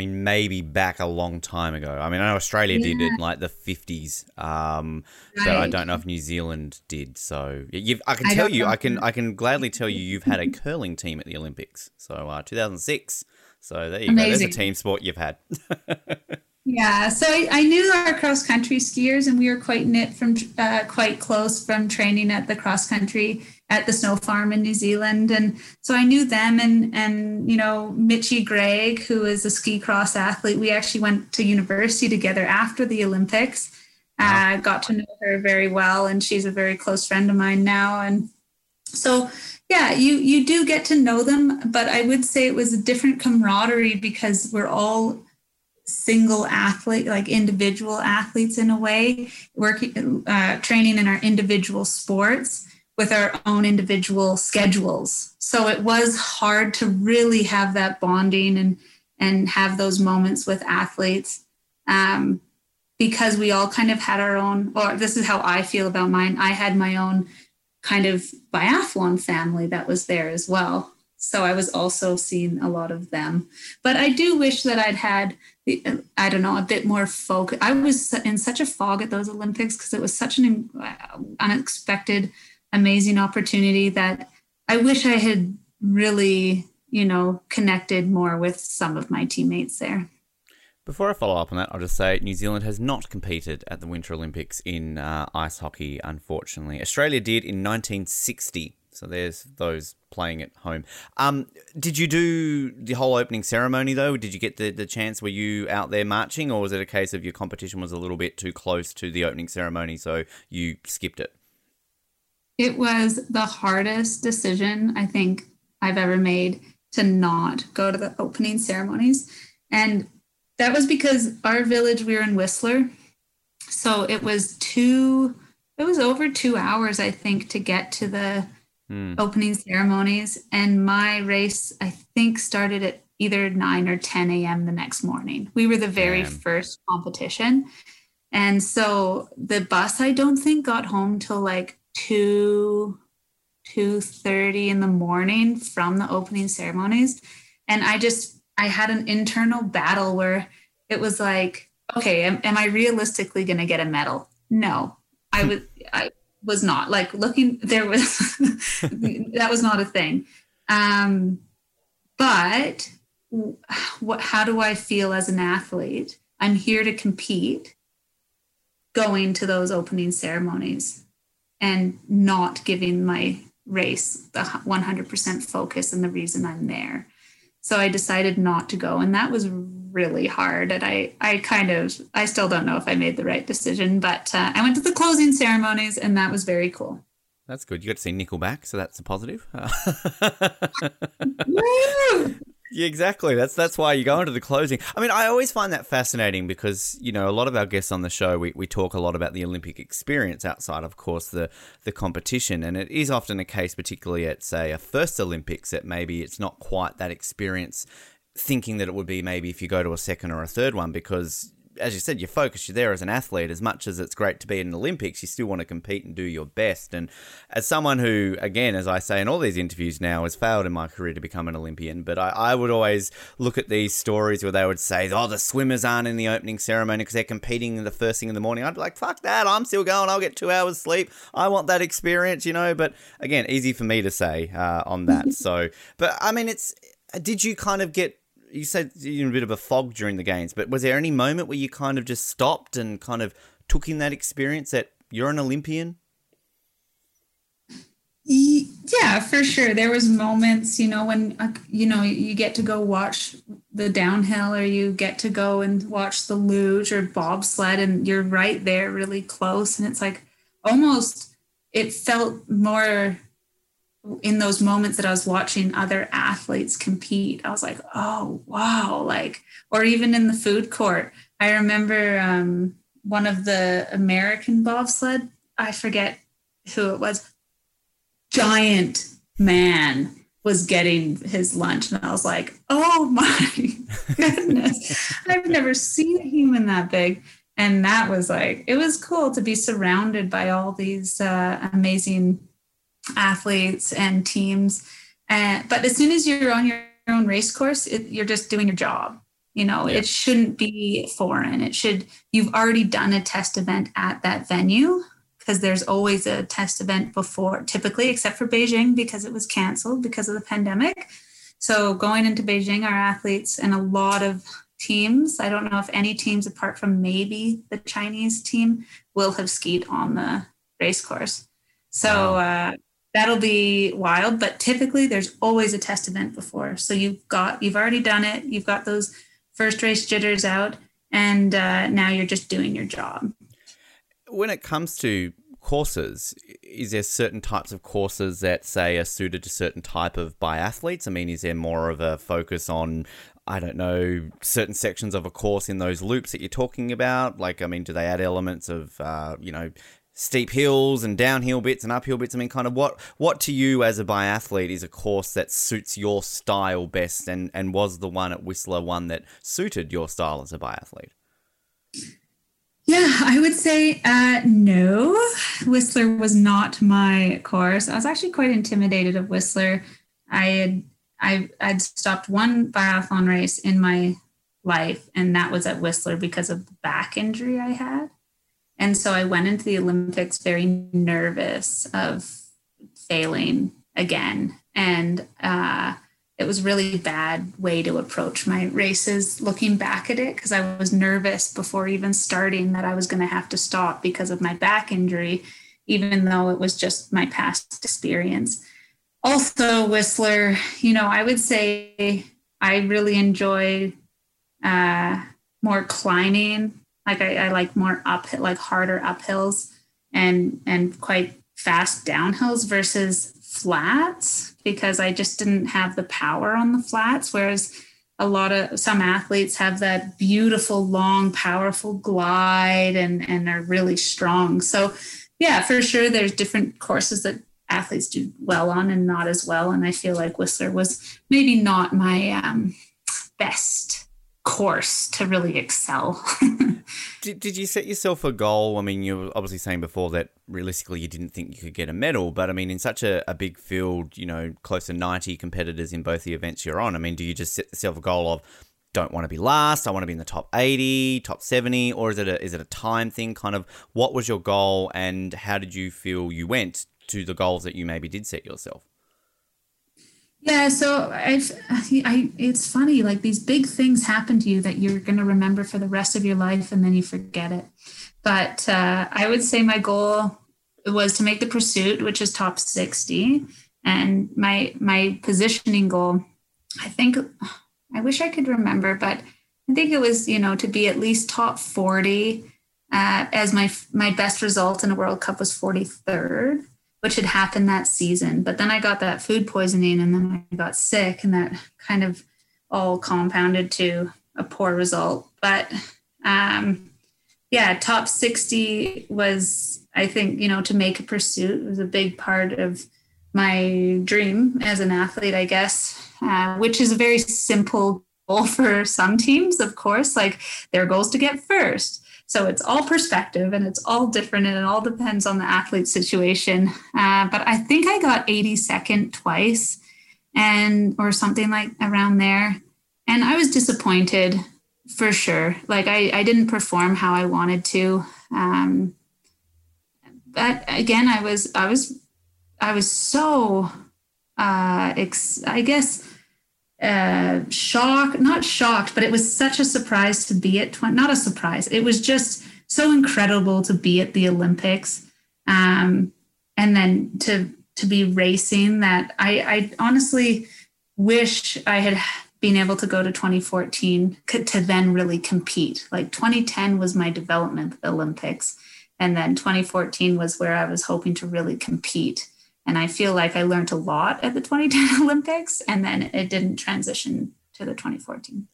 maybe back a long time ago. I mean, I know Australia did it in like the 50s, but I don't know if New Zealand did. So I can gladly tell you you've had a curling team at the Olympics. So 2006. So there you go. There's a team sport you've had. Yeah, so I knew our cross-country skiers, and we were quite knit from quite close from training at the cross-country at the snow farm in New Zealand. And so I knew them, and you know, Mitchie Gregg, who is a ski cross athlete, we actually went to university together after the Olympics. Wow. Got to know her very well, and she's a very close friend of mine now. And so, yeah, you do get to know them, but I would say it was a different camaraderie because we're all single athlete, like individual athletes in a way, working, training in our individual sports with our own individual schedules. So it was hard to really have that bonding and have those moments with athletes because we all kind of had our own, or this is how I feel about mine. I had my own kind of biathlon family that was there as well. So I was also seeing a lot of them, but I do wish that I'd had, I don't know, a bit more focus. I was in such a fog at those Olympics because it was such an unexpected, amazing opportunity that I wish I had really, you know, connected more with some of my teammates there. Before I follow up on that, I'll just say New Zealand has not competed at the Winter Olympics in ice hockey, unfortunately. Australia did in 1960. So there's those playing at home. Did you do the whole opening ceremony, though? Did you get the chance? Were you out there marching, or was it a case of your competition was a little bit too close to the opening ceremony, so you skipped it? It was the hardest decision I think I've ever made to not go to the opening ceremonies. And that was because our village, we were in Whistler. So it was over 2 hours, I think, to get to the opening ceremonies, and my race I think started at either 9 or 10 a.m. the next morning. We were the very first competition, and so the bus I don't think got home till like 2:30 in the morning from the opening ceremonies. And I had an internal battle where it was like, okay, am I realistically going to get a medal? No, I was not, like, looking, there was that was not a thing. But how do I feel as an athlete? I'm here to compete, going to those opening ceremonies and not giving my race the 100% focus and the reason I'm there. So I decided not to go, and that was really hard. And I still don't know if I made the right decision, but I went to the closing ceremonies, and that was very cool. That's good. You got to see Nickelback, so that's a positive. Yeah, exactly. That's why you go into the closing. I mean, I always find that fascinating because, you know, a lot of our guests on the show, we talk a lot about the Olympic experience outside, of course, the competition. And it is often a case, particularly at, say, a first Olympics, that maybe it's not quite that experience, thinking that it would be maybe if you go to a second or a third one, because as you said, you're focused, you're there as an athlete. As much as it's great to be in an Olympics, you still want to compete and do your best. And as someone who, again, as I say in all these interviews now, has failed in my career to become an Olympian, but I would always look at these stories where they would say, oh, the swimmers aren't in the opening ceremony because they're competing in the first thing in the morning. I'd be like, fuck that, I'm still going, I'll get 2 hours sleep. I want that experience, you know. But again, easy for me to say on that. So, but I mean, did you kind of get, you said you're in a bit of a fog during the games, but was there any moment where you kind of just stopped and kind of took in that experience that you're an Olympian? Yeah, for sure. There was moments, you know, when, you know, you get to go watch the downhill, or you get to go and watch the luge or bobsled, and you're right there really close. And it's like almost, it felt more in those moments that I was watching other athletes compete, I was like, oh, wow. Like, or even in the food court, I remember one of the American bobsled, I forget who it was, giant man was getting his lunch. And I was like, oh my goodness, I've never seen a human that big. And that was like, it was cool to be surrounded by all these amazing athletes and teams, but as soon as you're on your own race course, you're just doing your job, you know. Yeah. It shouldn't be foreign. You've already done a test event at that venue, because there's always a test event before, typically, except for Beijing, because it was canceled because of the pandemic. So going into Beijing, our athletes and a lot of teams. I don't know if any teams apart from maybe the Chinese team will have skied on the race course. So that'll be wild, but typically there's always a test event before. So you've already done it. You've got those first race jitters out, and now you're just doing your job. When it comes to courses, is there certain types of courses that, say, are suited to certain type of biathletes? I mean, is there more of a focus on, I don't know, certain sections of a course in those loops that you're talking about? Like, I mean, do they add elements of, steep hills and downhill bits and uphill bits? I mean, kind of what to you as a biathlete is a course that suits your style best, and was the one at Whistler one that suited your style as a biathlete? Yeah, I would say no. Whistler was not my course. I was actually quite intimidated of Whistler. I'd stopped one biathlon race in my life, and that was at Whistler because of the back injury I had. And so I went into the Olympics very nervous of failing again. And it was really bad way to approach my races looking back at it, because I was nervous before even starting that I was going to have to stop because of my back injury, even though it was just my past experience. Also, Whistler, I would say I really enjoy more climbing. Like I like more uphill, like harder uphills and quite fast downhills versus flats, because I just didn't have the power on the flats. Whereas some athletes have that beautiful, long, powerful glide and are really strong. So yeah, for sure, there's different courses that athletes do well on and not as well. And I feel like Whistler was maybe not my best course to really excel. Did you set yourself a goal? I mean, you were obviously saying before that realistically you didn't think you could get a medal, but I mean, in such a big field, close to 90 competitors in both the events you're on, I mean, do you just set yourself a goal of, don't want to be last, I want to be in the top 80, top 70, or is it a time thing? Kind of what was your goal, and how did you feel you went to the goals that you maybe did set yourself? Yeah, so it's funny, like these big things happen to you that you're going to remember for the rest of your life, and then you forget it. But I would say my goal was to make the pursuit, which is top 60. And my positioning goal, I wish I could remember, but I think it was, to be at least top 40, as my best result in a World Cup was 43rd. Which had happened that season. But then I got that food poisoning, and then I got sick, and that kind of all compounded to a poor result. But top 60 was, I think, to make a pursuit was a big part of my dream as an athlete, I guess, which is a very simple goal for some teams, of course, like their goal is to get first. So it's all perspective, and it's all different, and it all depends on the athlete's situation. But I think I got 82nd twice or something like around there. And I was disappointed for sure. Like I didn't perform how I wanted to. But again, I was so, shocked, not shocked, but it was such a surprise to be at not a surprise. It was just so incredible to be at the Olympics. And then to be racing that I honestly wish I had been able to go to 2014 to then really compete. Like 2010 was my development Olympics. And then 2014 was where I was hoping to really compete. And I feel like I learned a lot at the 2010 Olympics, and then it didn't transition to the 2014.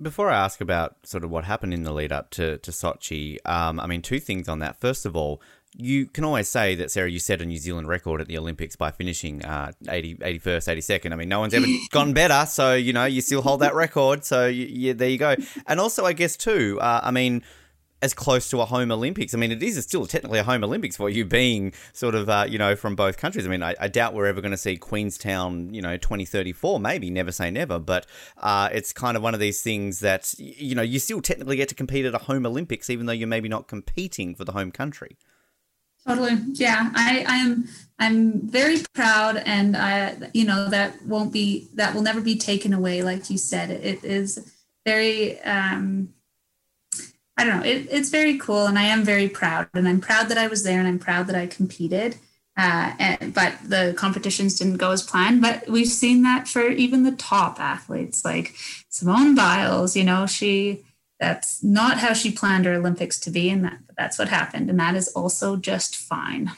Before I ask about sort of what happened in the lead up to Sochi, I mean, two things on that. First of all, you can always say that, Sarah, you set a New Zealand record at the Olympics by finishing 81st, 82nd. I mean, no one's ever gone better, so, you still hold that record. So, there you go. And also, I guess, too, I mean, as close to a home Olympics. I mean, it is still technically a home Olympics for you, being sort of, from both countries. I mean, I doubt we're ever going to see Queenstown, 2034, maybe, never say never, but it's kind of one of these things that, you still technically get to compete at a home Olympics, even though you're maybe not competing for the home country. Totally. Yeah. I'm very proud, and that will never be taken away. Like you said, it is very, I don't know, it's very cool, and I am very proud, and I'm proud that I was there, and I'm proud that I competed. But the competitions didn't go as planned, but we've seen that for even the top athletes like Simone Biles, you know, that's not how she planned her Olympics to be, and that's what happened. And that is also just fine.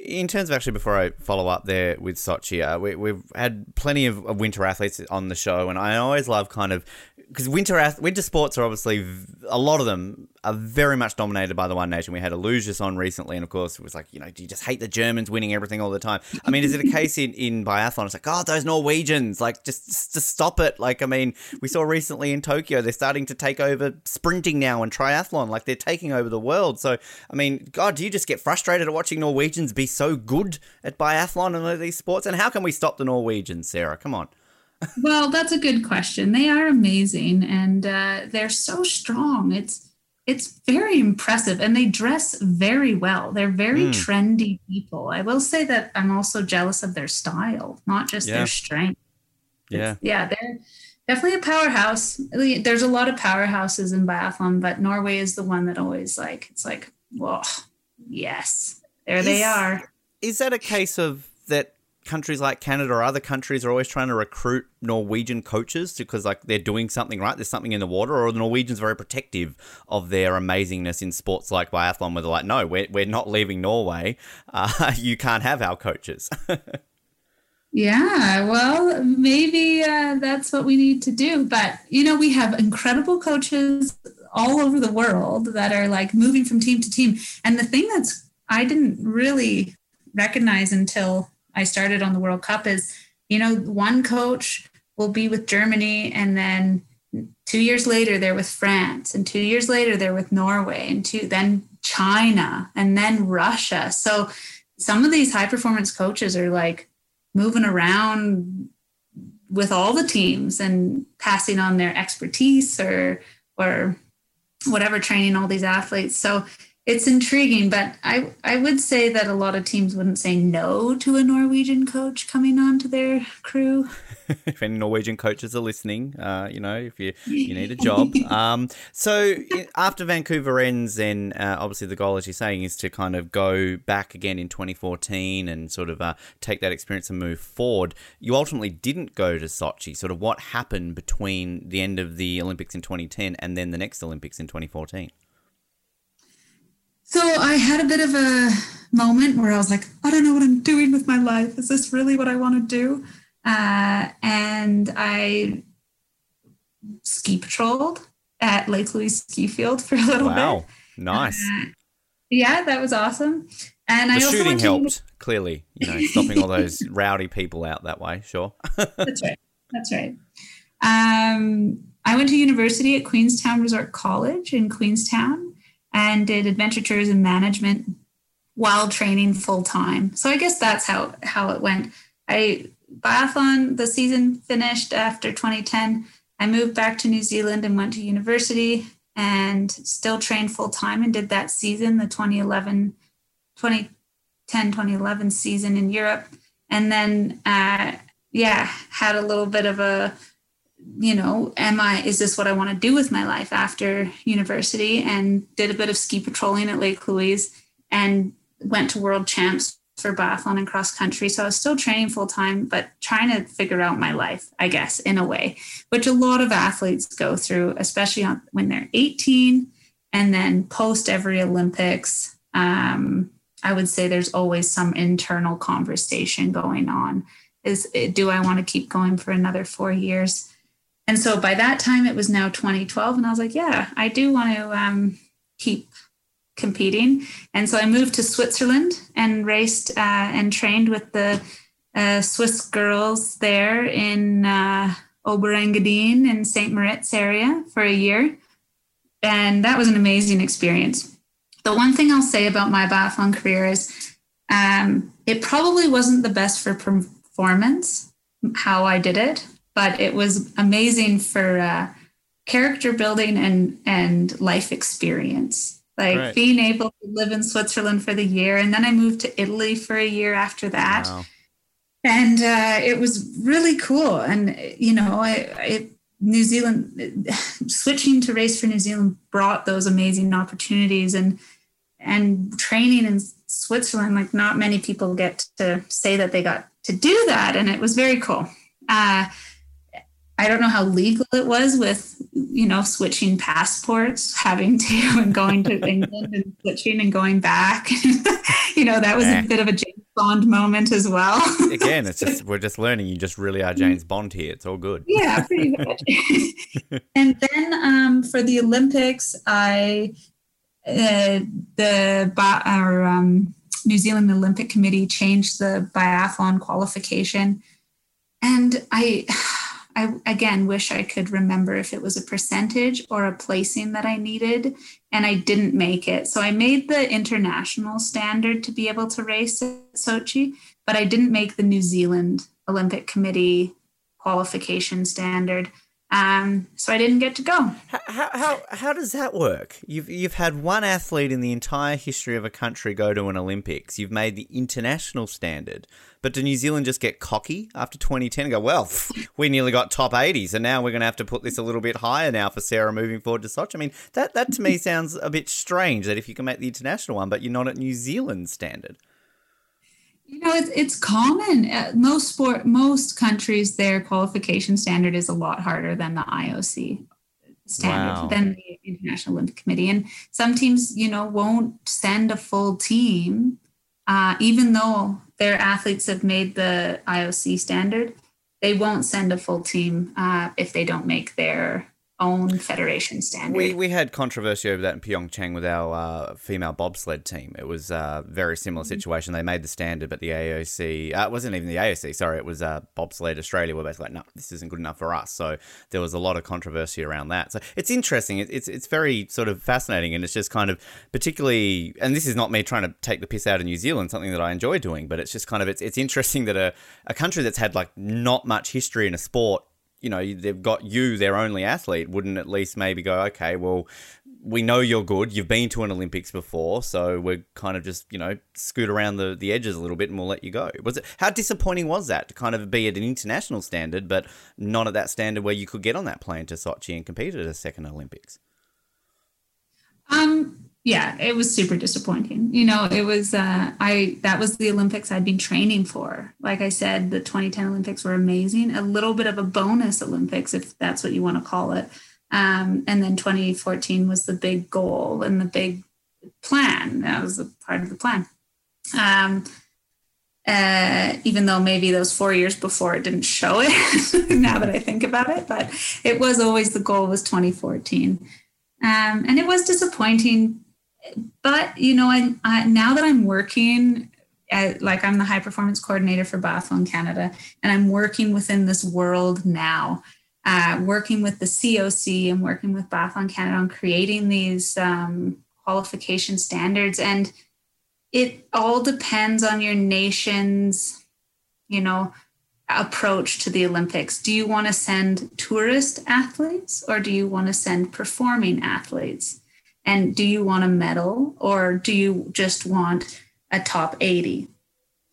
In terms of, actually, before I follow up there with Sochi, we've had plenty of winter athletes on the show, and I always love kind of, because winter sports are obviously, a lot of them are very much dominated by the one nation. We had Illusius on recently, and of course it was like, you know, do you just hate the Germans winning everything all the time? I mean, is it a case in biathlon? It's like, oh, those Norwegians, like, just stop it. Like, I mean, we saw recently in Tokyo, they're starting to take over sprinting now and triathlon, like they're taking over the world. So, I mean, God, do you just get frustrated at watching Norwegians be so good at biathlon and all these sports? And how can we stop the Norwegians, Sarah? Come on. Well, that's a good question. They are amazing, and they're so strong. It's very impressive, and they dress very well. They're very trendy people. I will say that I'm also jealous of their style, not just their strength. Yeah. Yeah, they're definitely a powerhouse. There's a lot of powerhouses in biathlon, but Norway is the one that always, like, it's like, whoa, yes, there they are. Is that a case of that? Countries like Canada or other countries are always trying to recruit Norwegian coaches because, like, they're doing something right, there's something in the water, or the Norwegians are very protective of their amazingness in sports like biathlon, where they're like, no, we're not leaving Norway, you can't have our coaches. Yeah, well, maybe that's what we need to do. But, you know, we have incredible coaches all over the world that are, like, moving from team to team. And the thing that's I didn't really recognize until I started on the World Cup is, you know, one coach will be with Germany, and then 2 years later they're with France, and 2 years later they're with Norway, and then China, and then Russia. So some of these high performance coaches are, like, moving around with all the teams and passing on their expertise or whatever, training all these athletes. So it's intriguing, but I would say that a lot of teams wouldn't say no to a Norwegian coach coming on to their crew. If any Norwegian coaches are listening, you know, if you need a job. So after Vancouver ends, then obviously the goal, as you're saying, is to kind of go back again in 2014 and sort of take that experience and move forward. You ultimately didn't go to Sochi. Sort of what happened between the end of the Olympics in 2010 and then the next Olympics in 2014? So I had a bit of a moment where I was like, I don't know what I'm doing with my life. Is this really what I want to do? And I ski patrolled at Lake Louise ski field for a little bit. Wow, nice. Yeah, that was awesome. And the shooting helped, clearly, you know, stopping all those rowdy people out that way. Sure. That's right. That's right. I went to university at Queenstown Resort College in Queenstown, and did adventure tourism management while training full-time. So I guess that's how it went. Biathlon, the season finished after 2010. I moved back to New Zealand and went to university and still trained full-time, and did that season, the 2010-2011 season in Europe. And then, had a little bit of a, you know, is this what I want to do with my life after university? And did a bit of ski patrolling at Lake Louise and went to world champs for biathlon and cross country. So I was still training full time, but trying to figure out my life, I guess, in a way, which a lot of athletes go through, especially when they're 18 and then post every Olympics. I would say there's always some internal conversation going on. Do I want to keep going for another 4 years? And so by that time, it was now 2012. And I was like, yeah, I do want to keep competing. And so I moved to Switzerland and raced and trained with the Swiss girls there in Oberengadin and St. Moritz area for a year. And that was an amazing experience. The one thing I'll say about my biathlon career is it probably wasn't the best for performance, how I did it. But it was amazing for character building and life experience, like being able to live in Switzerland for the year. And then I moved to Italy for a year after that. Wow. And it was really cool. And, you know, it New Zealand, switching to race for New Zealand brought those amazing opportunities, and training in Switzerland, like not many people get to say that they got to do that. And it was very cool. I don't know how legal it was with, switching passports, having to and going to England and switching and going back. That was a bit of a James Bond moment as well. Again, it's just, we're just learning. You just really are James Bond here. It's all good. Yeah, pretty much. And then for the Olympics, our New Zealand Olympic Committee changed the biathlon qualification. And I again wish I could remember if it was a percentage or a placing that I needed, and I didn't make it. So I made the international standard to be able to race at Sochi, but I didn't make the New Zealand Olympic Committee qualification standard. So I didn't get to go. How does that work? You've had one athlete in the entire history of a country go to an Olympics. You've made the international standard, but do New Zealand just get cocky after 2010 and go, well, we nearly got top 80s, and now we're going to have to put this a little bit higher now for Sarah moving forward to Sochi? I mean, that to me sounds a bit strange, that if you can make the international one, but you're not at New Zealand standard. It's common. Most countries, their qualification standard is a lot harder than the IOC standard, than the International Olympic Committee. And some teams, won't send a full team, even though their athletes have made the IOC standard. They won't send a full team if they don't make their own federation standard. We had controversy over that in Pyeongchang with our female bobsled team. It was a very similar situation. They made the standard, but the AOC, it wasn't even the AOC, sorry, it was Bobsled Australia were basically like, no, this isn't good enough for us. So there was a lot of controversy around that. So it's interesting. It's very sort of fascinating, and it's just kind of particularly, and this is not me trying to take the piss out of New Zealand, something that I enjoy doing, but it's just kind of, it's interesting that a country that's had like not much history in a sport, they've got you, their only athlete, wouldn't at least maybe go, okay, well, we know you're good. You've been to an Olympics before, so we're kind of just, scoot around the edges a little bit and we'll let you go. How disappointing was that to kind of be at an international standard but not at that standard where you could get on that plane to Sochi and compete at a second Olympics? Yeah, it was super disappointing. It was that was the Olympics I'd been training for. Like I said, the 2010 Olympics were amazing. A little bit of a bonus Olympics, if that's what you want to call it. And then 2014 was the big goal and the big plan. That was a part of the plan. Even though maybe those 4 years before it didn't show it, now that I think about it, but it was always the goal was 2014. And it was disappointing. But, I now that I'm working, I'm the high performance coordinator for Biathlon Canada, and I'm working within this world now, working with the COC and working with Biathlon Canada on creating these qualification standards. And it all depends on your nation's, approach to the Olympics. Do you want to send tourist athletes or do you want to send performing athletes? And do you want a medal or do you just want a top 80?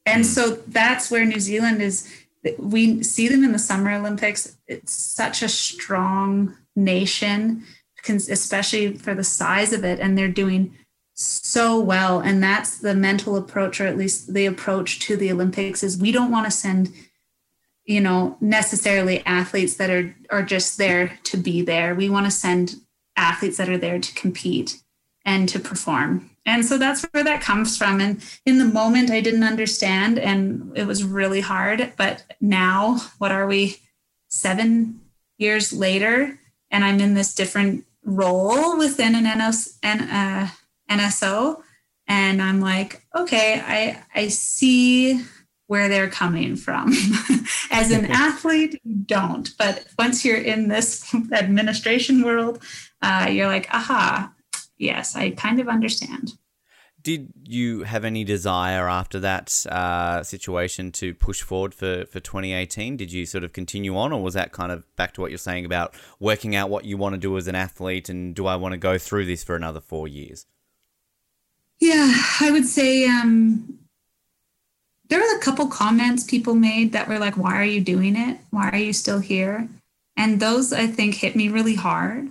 And so that's where New Zealand is. We see them in the Summer Olympics. It's such a strong nation, especially for the size of it. And they're doing so well. And that's the mental approach, or at least the approach to the Olympics, is we don't want to send necessarily athletes that are just there to be there. We want to send athletes that are there to compete and to perform. And so that's where that comes from. And in the moment I didn't understand, and it was really hard, but now what are we, 7 years later, and I'm in this different role within an NSO. And I'm like, okay, I see where they're coming from. As an athlete, you don't. But once you're in this administration world, you're like, aha, yes, I kind of understand. Did you have any desire after that situation to push forward for 2018? Did you sort of continue on, or was that kind of back to what you're saying about working out what you want to do as an athlete and do I want to go through this for another 4 years? Yeah, I would say... there were a couple comments people made that were like, why are you doing it? Why are you still here? And those, I think, hit me really hard.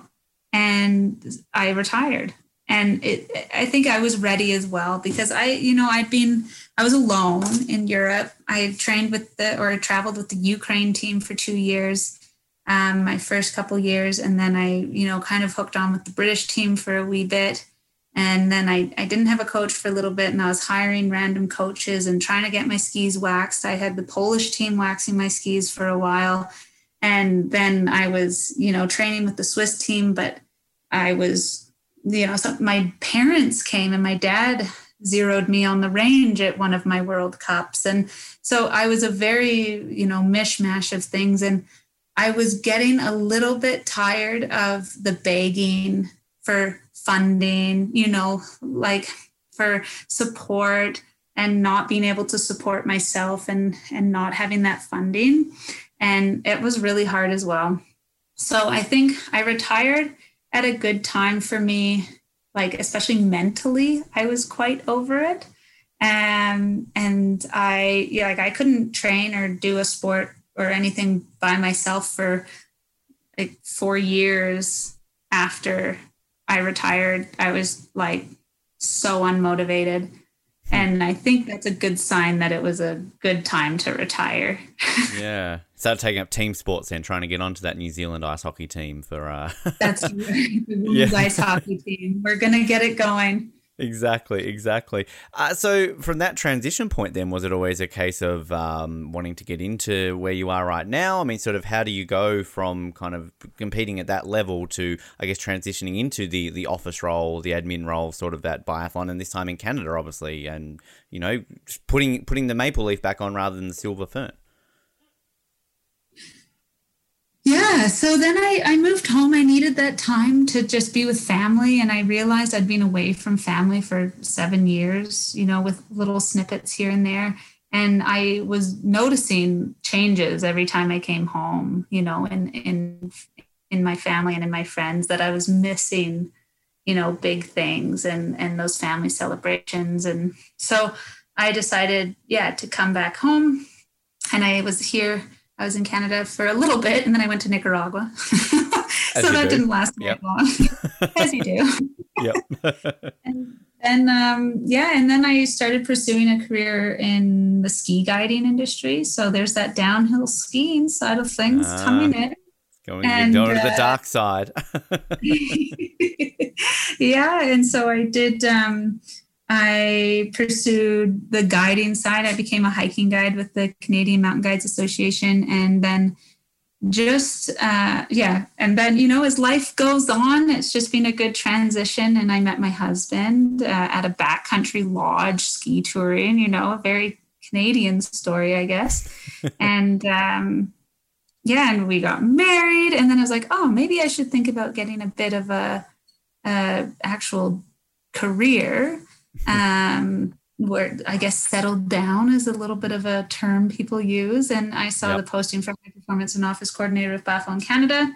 And I retired. And I think I was ready as well, because I was alone in Europe. I trained traveled with the Ukraine team for 2 years, my first couple years. And then I, kind of hooked on with the British team for a wee bit. And then I didn't have a coach for a little bit, and I was hiring random coaches and trying to get my skis waxed. I had the Polish team waxing my skis for a while. And then I was, training with the Swiss team, but I was, so my parents came and my dad zeroed me on the range at one of my World Cups. And so I was a very, mishmash of things. And I was getting a little bit tired of the begging for funding, like for support, and not being able to support myself and not having that funding. And it was really hard as well. So I think I retired at a good time for me, like especially mentally, I was quite over it. And I couldn't train or do a sport or anything by myself for like 4 years after I retired. I was like so unmotivated. And I think that's a good sign that it was a good time to retire. Yeah. Started taking up team sports and trying to get onto that New Zealand ice hockey team for... That's right. The women's ice hockey team. We're going to get it going. Exactly. So from that transition point then, was it always a case of wanting to get into where you are right now? I mean, sort of how do you go from kind of competing at that level to, I guess, transitioning into the office role, the admin role, sort of at Biathlon, and this time in Canada, obviously, and, putting the maple leaf back on rather than the silver fern? Yeah, so then I moved home. I needed that time to just be with family. And I realized I'd been away from family for 7 years, with little snippets here and there. And I was noticing changes every time I came home, in my family and in my friends, that I was missing, big things and those family celebrations. And so I decided, to come back home. And I was in Canada for a little bit, and then I went to Nicaragua. So that didn't last very long, as you do. Yep. And then I started pursuing a career in the ski guiding industry. So there's that downhill skiing side of things coming in. Going to the dark side. Yeah, and so I did... I pursued the guiding side. I became a hiking guide with the Canadian Mountain Guides Association. And then And then, as life goes on, it's just been a good transition. And I met my husband at a backcountry lodge ski touring, a very Canadian story, I guess. And and we got married. And then I was like, oh, maybe I should think about getting a bit of a actual career. Where I guess settled down is a little bit of a term people use. And I saw the posting for high performance and office coordinator with Biathlon Canada.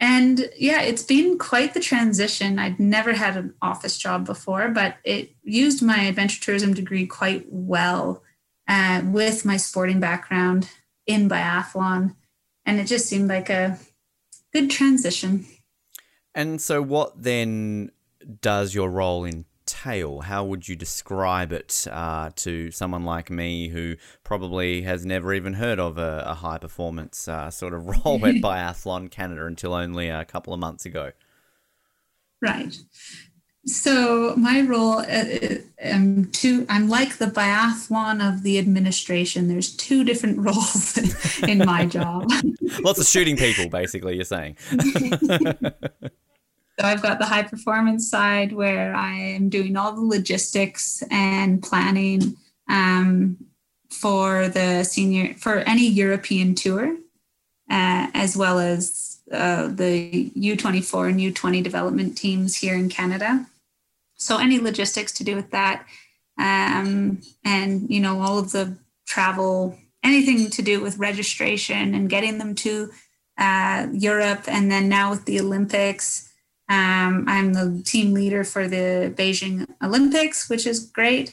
And it's been quite the transition. I'd never had an office job before, but it used my adventure tourism degree quite well with my sporting background in biathlon. And it just seemed like a good transition. And so what then does your role entail? How would you describe it to someone like me who probably has never even heard of a high performance sort of role at Biathlon Canada until only a couple of months ago? Right. So my role, I'm like the biathlon of the administration. There's two different roles in my job. Lots of shooting people, basically, you're saying. So I've got the high performance side where I am doing all the logistics and planning for for any European tour, as well as the U24 and U20 development teams here in Canada. So any logistics to do with that, and all of the travel, anything to do with registration and getting them to Europe, and then now with the Olympics. I'm the team leader for the Beijing Olympics, which is great.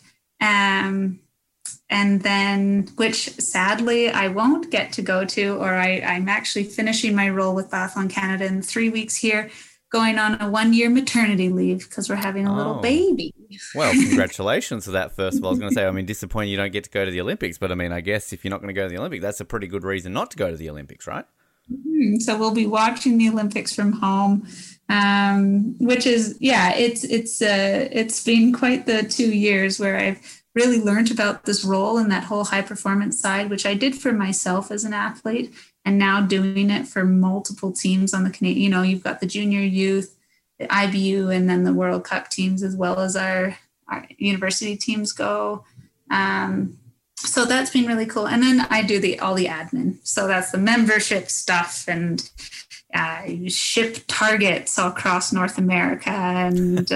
and then, which sadly I won't get to go to, or I'm actually finishing my role with Biathlon Canada in 3 weeks here, going on a 1-year maternity leave because we're having a little baby. Well, congratulations to that, first of all. I was going to say, I mean, disappointing you don't get to go to the Olympics, but I mean, I guess if you're not going to go to the Olympics, that's a pretty good reason not to go to the Olympics, right? Mm-hmm. So we'll be watching the Olympics from home, which is, yeah, it's been quite the 2 years where I've really learned about this role and that whole high performance side, which I did for myself as an athlete, and now doing it for multiple teams on the Canadian, you know, you've got the junior youth, the IBU, and then the World Cup teams, as well as our university teams go. So that's been really cool. And then I do all the admin. So that's the membership stuff and ship targets all across North America and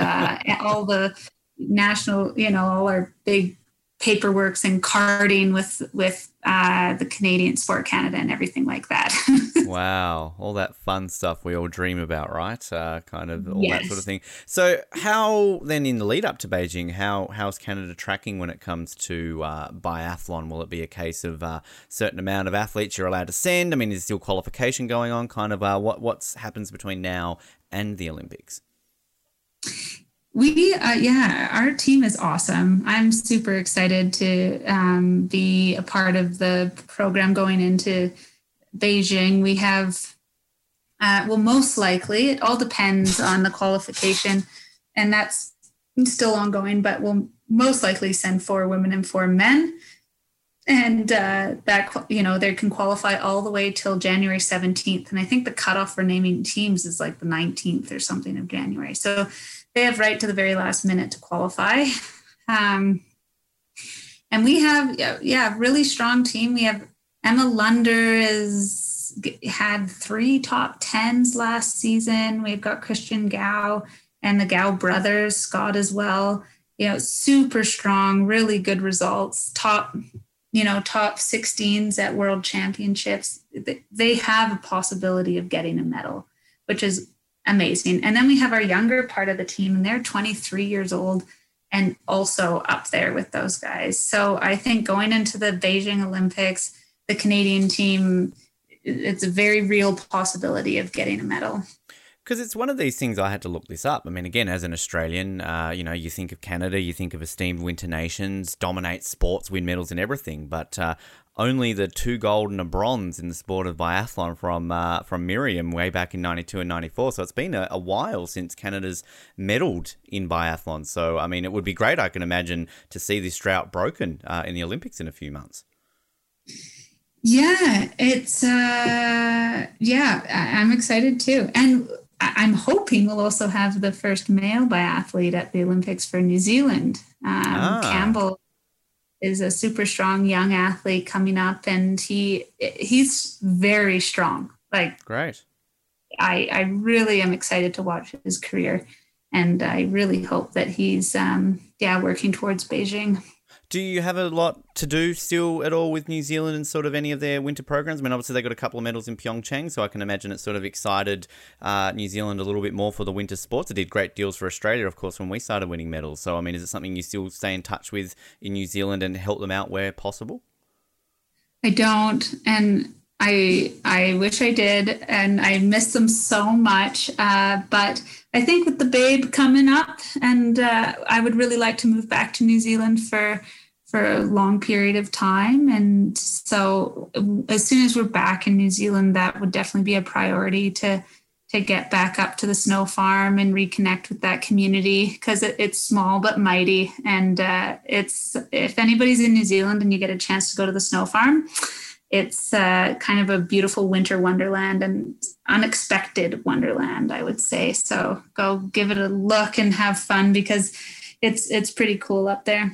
all the national, you know, all our big paperworks and carding with the Canadian Sport Canada and everything like that. Wow. All that fun stuff we all dream about, right? That sort of thing. So how then, in the lead up to Beijing, how's Canada tracking when it comes to biathlon? Will it be a case of a certain amount of athletes you're allowed to send? I mean, is still qualification going on? What happens between now and the Olympics? Our team is awesome. I'm super excited to be a part of the program going into Beijing. We have, most likely, it all depends on the qualification, and that's still ongoing, but we'll most likely send 4 women and 4 men. And that, you know, they can qualify all the way till January 17th. And I think the cutoff for naming teams is like the 19th or something of January. So they have right to the very last minute to qualify. And we have, really strong team. We have Emma Lunder had 3 top 10s last season. We've got Christian Gao and the Gao brothers, Scott as well. You know, super strong, really good results. Top 16s at world championships. They have a possibility of getting a medal, which is amazing. And then we have our younger part of the team, and they're 23 years old and also up there with those guys. So I think going into the Beijing Olympics, the Canadian team, it's a very real possibility of getting a medal. Because it's one of these things, I had to look this up. I mean, again, as an Australian, you think of Canada, you think of esteemed winter nations, dominate sports, win medals and everything. But only the 2 gold and a bronze in the sport of biathlon from Miriam way back in 92 and 94. So it's been a while since Canada's medalled in biathlon. So, I mean, it would be great, I can imagine, to see this drought broken in the Olympics in a few months. Yeah, it's I'm excited too. And I'm hoping we'll also have the first male biathlete at the Olympics for New Zealand. Campbell is a super strong young athlete coming up, and he's very strong. Like, great. I really am excited to watch his career, and I really hope that he's working towards Beijing. Do you have a lot to do still at all with New Zealand and sort of any of their winter programs? I mean, obviously they got a couple of medals in Pyeongchang, so I can imagine it sort of excited New Zealand a little bit more for the winter sports. It did great deals for Australia, of course, when we started winning medals. So, I mean, is it something you still stay in touch with in New Zealand and help them out where possible? I don't, and I wish I did, and I miss them so much. But I think with the babe coming up, and I would really like to move back to New Zealand for a long period of time. And so as soon as we're back in New Zealand, that would definitely be a priority to get back up to the snow farm and reconnect with that community, because it's small but mighty. And if anybody's in New Zealand and you get a chance to go to the snow farm, it's kind of a beautiful winter wonderland and unexpected wonderland, I would say. So go give it a look and have fun, because it's pretty cool up there.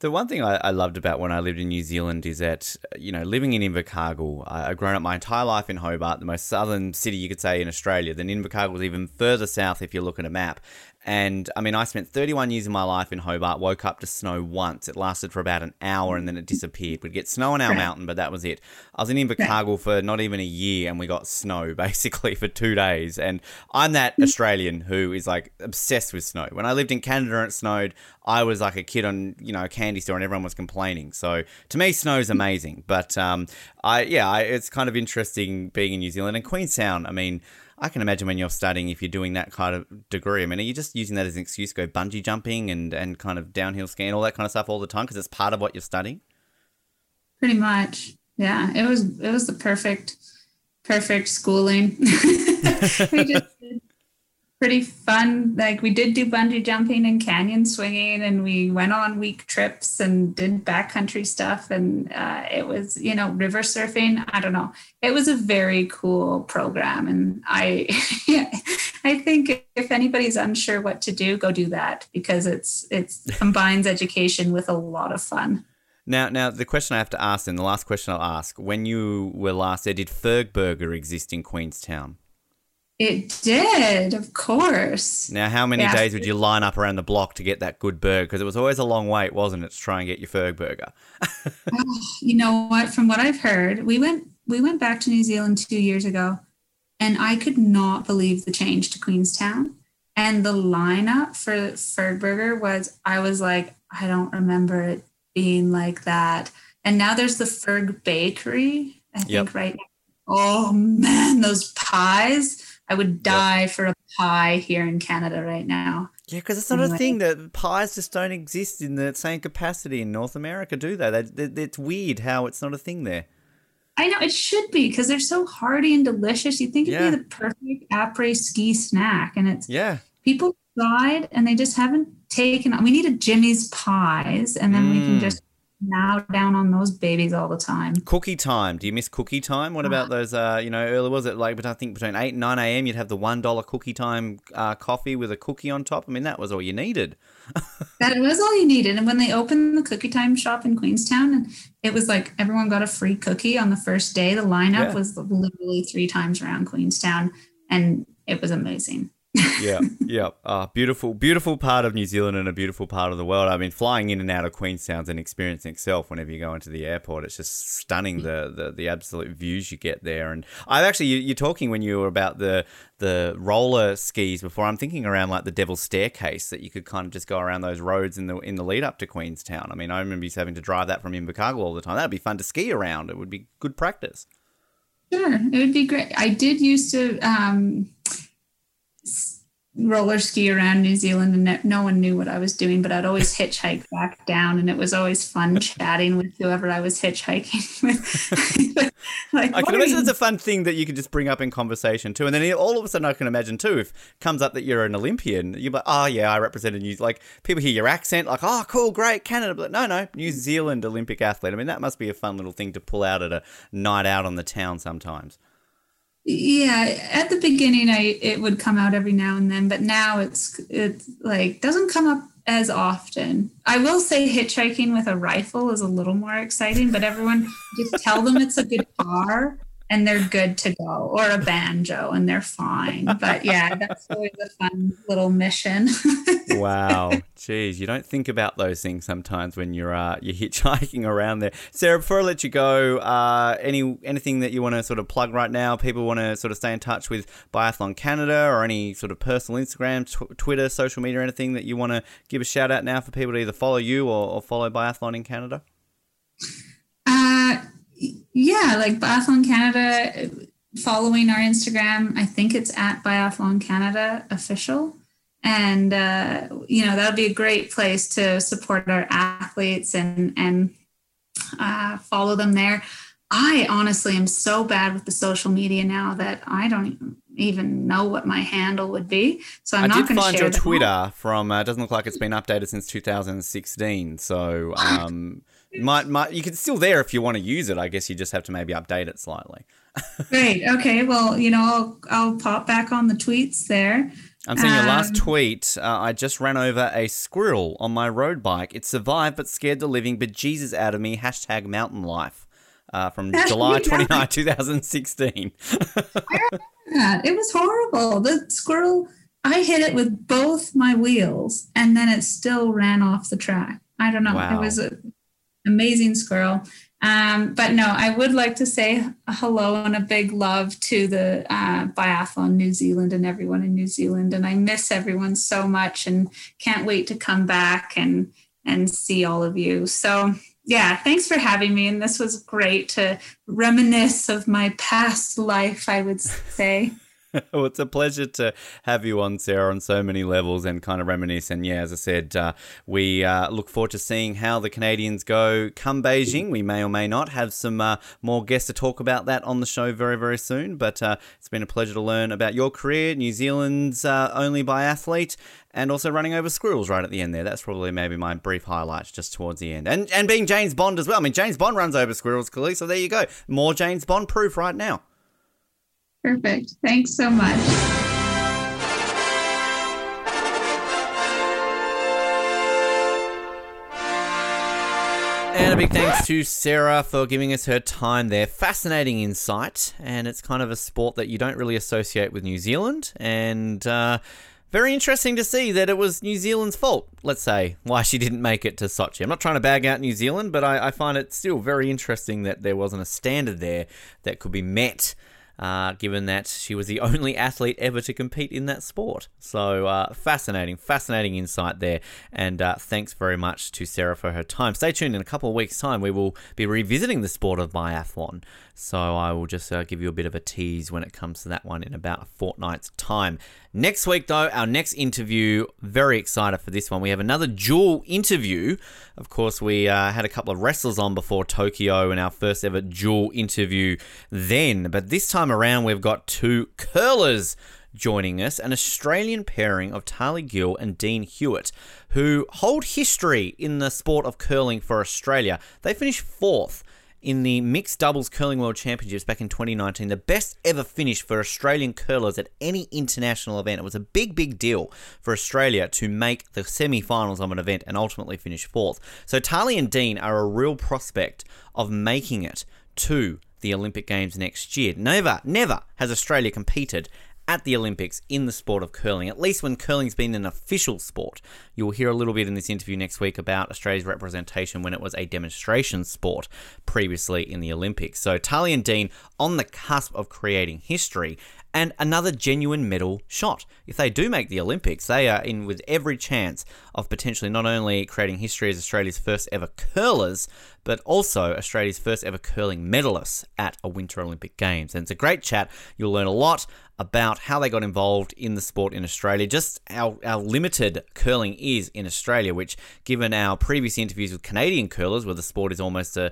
The one thing I loved about when I lived in New Zealand is that, you know, living in Invercargill, I've grown up my entire life in Hobart, the most southern city you could say in Australia. Then Invercargill is even further south if you look at a map. And I mean, I spent 31 years of my life in Hobart, woke up to snow once. It lasted for about an hour and then it disappeared. We'd get snow on our mountain, but that was it. I was in Invercargill for not even a year and we got snow basically for 2 days. And I'm that Australian who is like obsessed with snow. When I lived in Canada and it snowed, I was like a kid on, you know, a candy store and everyone was complaining. So to me, snow is amazing. But it's kind of interesting being in New Zealand and Queenstown. I mean, I can imagine when you're studying, if you're doing that kind of degree, I mean, are you just using that as an excuse to go bungee jumping and kind of downhill skiing, all that kind of stuff all the time because it's part of what you're studying? Pretty much, yeah. It was the perfect schooling. We just did pretty fun. Like we did do bungee jumping and canyon swinging, and we went on week trips and did backcountry stuff. And it was, you know, river surfing. I don't know. It was a very cool program. And I think if anybody's unsure what to do, go do that because it combines education with a lot of fun. Now, the question I have to ask, and the last question I'll ask, when you were last there, did Fergburger exist in Queenstown? It did, of course. Now, how many days would you line up around the block to get that good burger? Because it was always a long wait, wasn't it, to try and get your Fergburger? You know what? From what I've heard, we went back to New Zealand 2 years ago, and I could not believe the change to Queenstown. And the lineup for Fergburger was, I was like, I don't remember it being like that. And now there's the Ferg Bakery, I think, right now. Oh, man, those pies. I would die for a pie here in Canada right now. Yeah, because it's not a thing that pies just don't exist in the same capacity in North America, do they? It's weird how it's not a thing there. I know, it should be because they're so hearty and delicious. You'd think it'd be the perfect après-ski snack. And it's people died and they just haven't taken – we need a Jimmy's Pies and then we can just – now down on those babies all the time. Cookie time. Do you miss cookie time? What about those, earlier was it like, but I think between 8 and 9 a.m. you'd have the $1 cookie time coffee with a cookie on top. I mean, that was all you needed. That was all you needed. And when they opened the cookie time shop in Queenstown, it was like everyone got a free cookie on the first day. The lineup was literally 3 times around Queenstown and it was amazing. Beautiful part of New Zealand and a beautiful part of the world. I mean, flying in and out of Queenstown's an experience in itself. Whenever you go into the airport, it's just stunning the absolute views you get there. And I've actually, you're talking when you were about the roller skis before, I'm thinking around like the Devil's Staircase that you could kind of just go around those roads in the lead up to Queenstown. I mean, I remember you having to drive that from Invercargill all the time. That'd be fun to ski around. It would be good practice. Sure, it would be great. I did used to roller ski around New Zealand and no one knew what I was doing, but I'd always hitchhike back down and it was always fun chatting with whoever I was hitchhiking with. Like, I can imagine it's a fun thing that you could just bring up in conversation too. And then all of a sudden I can imagine too, if it comes up that you're an Olympian, you're like, oh yeah, I represented New Zealand. Like people hear your accent like, oh cool, great, Canada. But no, New Zealand Olympic athlete. I mean, that must be a fun little thing to pull out at a night out on the town sometimes. Yeah, at the beginning, it would come out every now and then, but now it's like doesn't come up as often. I will say hitchhiking with a rifle is a little more exciting, but everyone just tell them it's a guitar and they're good to go, or a banjo and they're fine. But yeah, that's always a fun little mission. Wow, geez, you don't think about those things sometimes when you're hitchhiking around there. Sarah, before I let you go, anything that you want to sort of plug right now? People want to sort of stay in touch with Biathlon Canada or any sort of personal Instagram, Twitter, social media, anything that you want to give a shout out now for people to either follow you or follow Biathlon in Canada? Yeah, like Biathlon Canada, following our Instagram, I think it's at Biathlon Canada official. And, that would be a great place to support our athletes and follow them there. I honestly am so bad with the social media now that I don't even know what my handle would be. So I'm not going to share. I did find your Twitter from, doesn't look like it's been updated since 2016. So, might you can still there if you want to use it. I guess you just have to maybe update it slightly. Great. Okay. Well, I'll pop back on the tweets there. I'm seeing your last tweet. I just ran over a squirrel on my road bike. It survived but scared the living bejesus out of me. # mountain life from July 29, 2016. I remember that. It was horrible. The squirrel I hit it with both my wheels and then it still ran off the track. I don't know. Wow. It was an amazing squirrel. But no, I would like to say hello and a big love to the Biathlon New Zealand and everyone in New Zealand. And I miss everyone so much and can't wait to come back and see all of you. So yeah, thanks for having me. And this was great to reminisce of my past life, I would say. Well, it's a pleasure to have you on, Sarah, on so many levels and kind of reminisce. And yeah, as I said, we look forward to seeing how the Canadians go come Beijing. We may or may not have some more guests to talk about that on the show very, very soon. But it's been a pleasure to learn about your career, New Zealand's only biathlete, and also running over squirrels right at the end there. That's probably maybe my brief highlights just towards the end. And being James Bond as well. I mean, James Bond runs over squirrels, clearly. So there you go. More James Bond proof right now. Perfect. Thanks so much. And a big thanks to Sarah for giving us her time there. Fascinating insight. And it's kind of a sport that you don't really associate with New Zealand. And very interesting to see that it was New Zealand's fault, let's say, why she didn't make it to Sochi. I'm not trying to bag out New Zealand, but I find it still very interesting that there wasn't a standard there that could be met. Given that she was the only athlete ever to compete in that sport. So fascinating insight there. And thanks very much to Sarah for her time. Stay tuned. In a couple of weeks' time, we will be revisiting the sport of biathlon. So I will just give you a bit of a tease when it comes to that one in about a fortnight's time. Next week, though, our next interview, very excited for this one. We have another dual interview. Of course, we had a couple of wrestlers on before Tokyo and our first ever dual interview then. But this time around, we've got two curlers joining us, an Australian pairing of Tali Gill and Dean Hewitt, who hold history in the sport of curling for Australia. They finished fourth in the Mixed Doubles Curling World Championships back in 2019, the best ever finish for Australian curlers at any international event. It was a big, big deal for Australia to make the semi-finals of an event and ultimately finish fourth. So Tali and Dean are a real prospect of making it to the Olympic Games next year. Never has Australia competed at the Olympics in the sport of curling, at least when curling's been an official sport. You'll hear a little bit in this interview next week about Australia's representation when it was a demonstration sport previously in the Olympics. So Tali and Dean on the cusp of creating history and another genuine medal shot. If they do make the Olympics, they are in with every chance of potentially not only creating history as Australia's first ever curlers, but also Australia's first ever curling medalists at a Winter Olympic Games. And it's a great chat. You'll learn a lot about how they got involved in the sport in Australia, just how limited curling is in Australia, which given our previous interviews with Canadian curlers, where the sport is almost a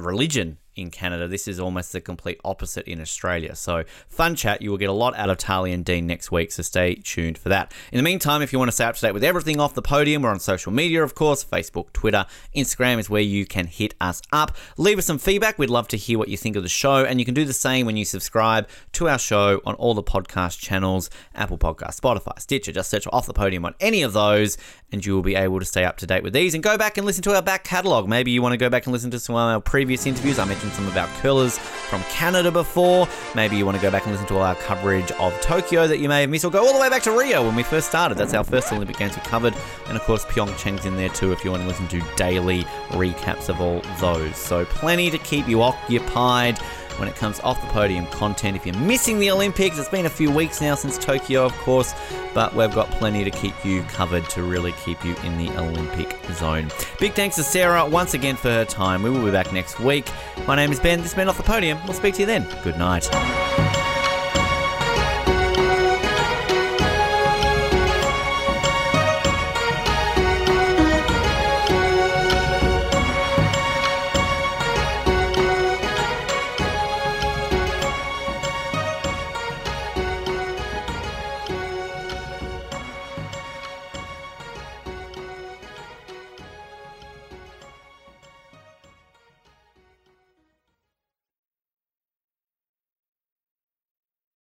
religion in Canada, this is almost the complete opposite in Australia. So fun chat. You will get a lot out of Tali and Dean next week, so stay tuned for that. In the meantime, if you want to stay up to date with everything off the podium, we're on social media, of course. Facebook, Twitter, Instagram is where you can hit us up. Leave us some feedback. We'd love to hear what you think of the show, and you can do the same when you subscribe to our show on all the podcast channels, Apple Podcasts, Spotify, Stitcher. Just search Off the Podium on any of those, and you will be able to stay up to date with these and go back and listen to our back catalogue. Maybe you want to go back and listen to some of our previous interviews. I mentioned some about curlers from Canada before. Maybe you want to go back and listen to all our coverage of Tokyo that you may have missed, or go all the way back to Rio when we first started. That's our first Olympic Games we covered. And of course, Pyeongchang's in there too if you want to listen to daily recaps of all those. So plenty to keep you occupied when it comes Off the Podium content. If you're missing the Olympics, it's been a few weeks now since Tokyo, of course, but we've got plenty to keep you covered to really keep you in the Olympic zone. Big thanks to Sarah once again for her time. We will be back next week. My name is Ben. This has been Off the Podium. We'll speak to you then. Good night.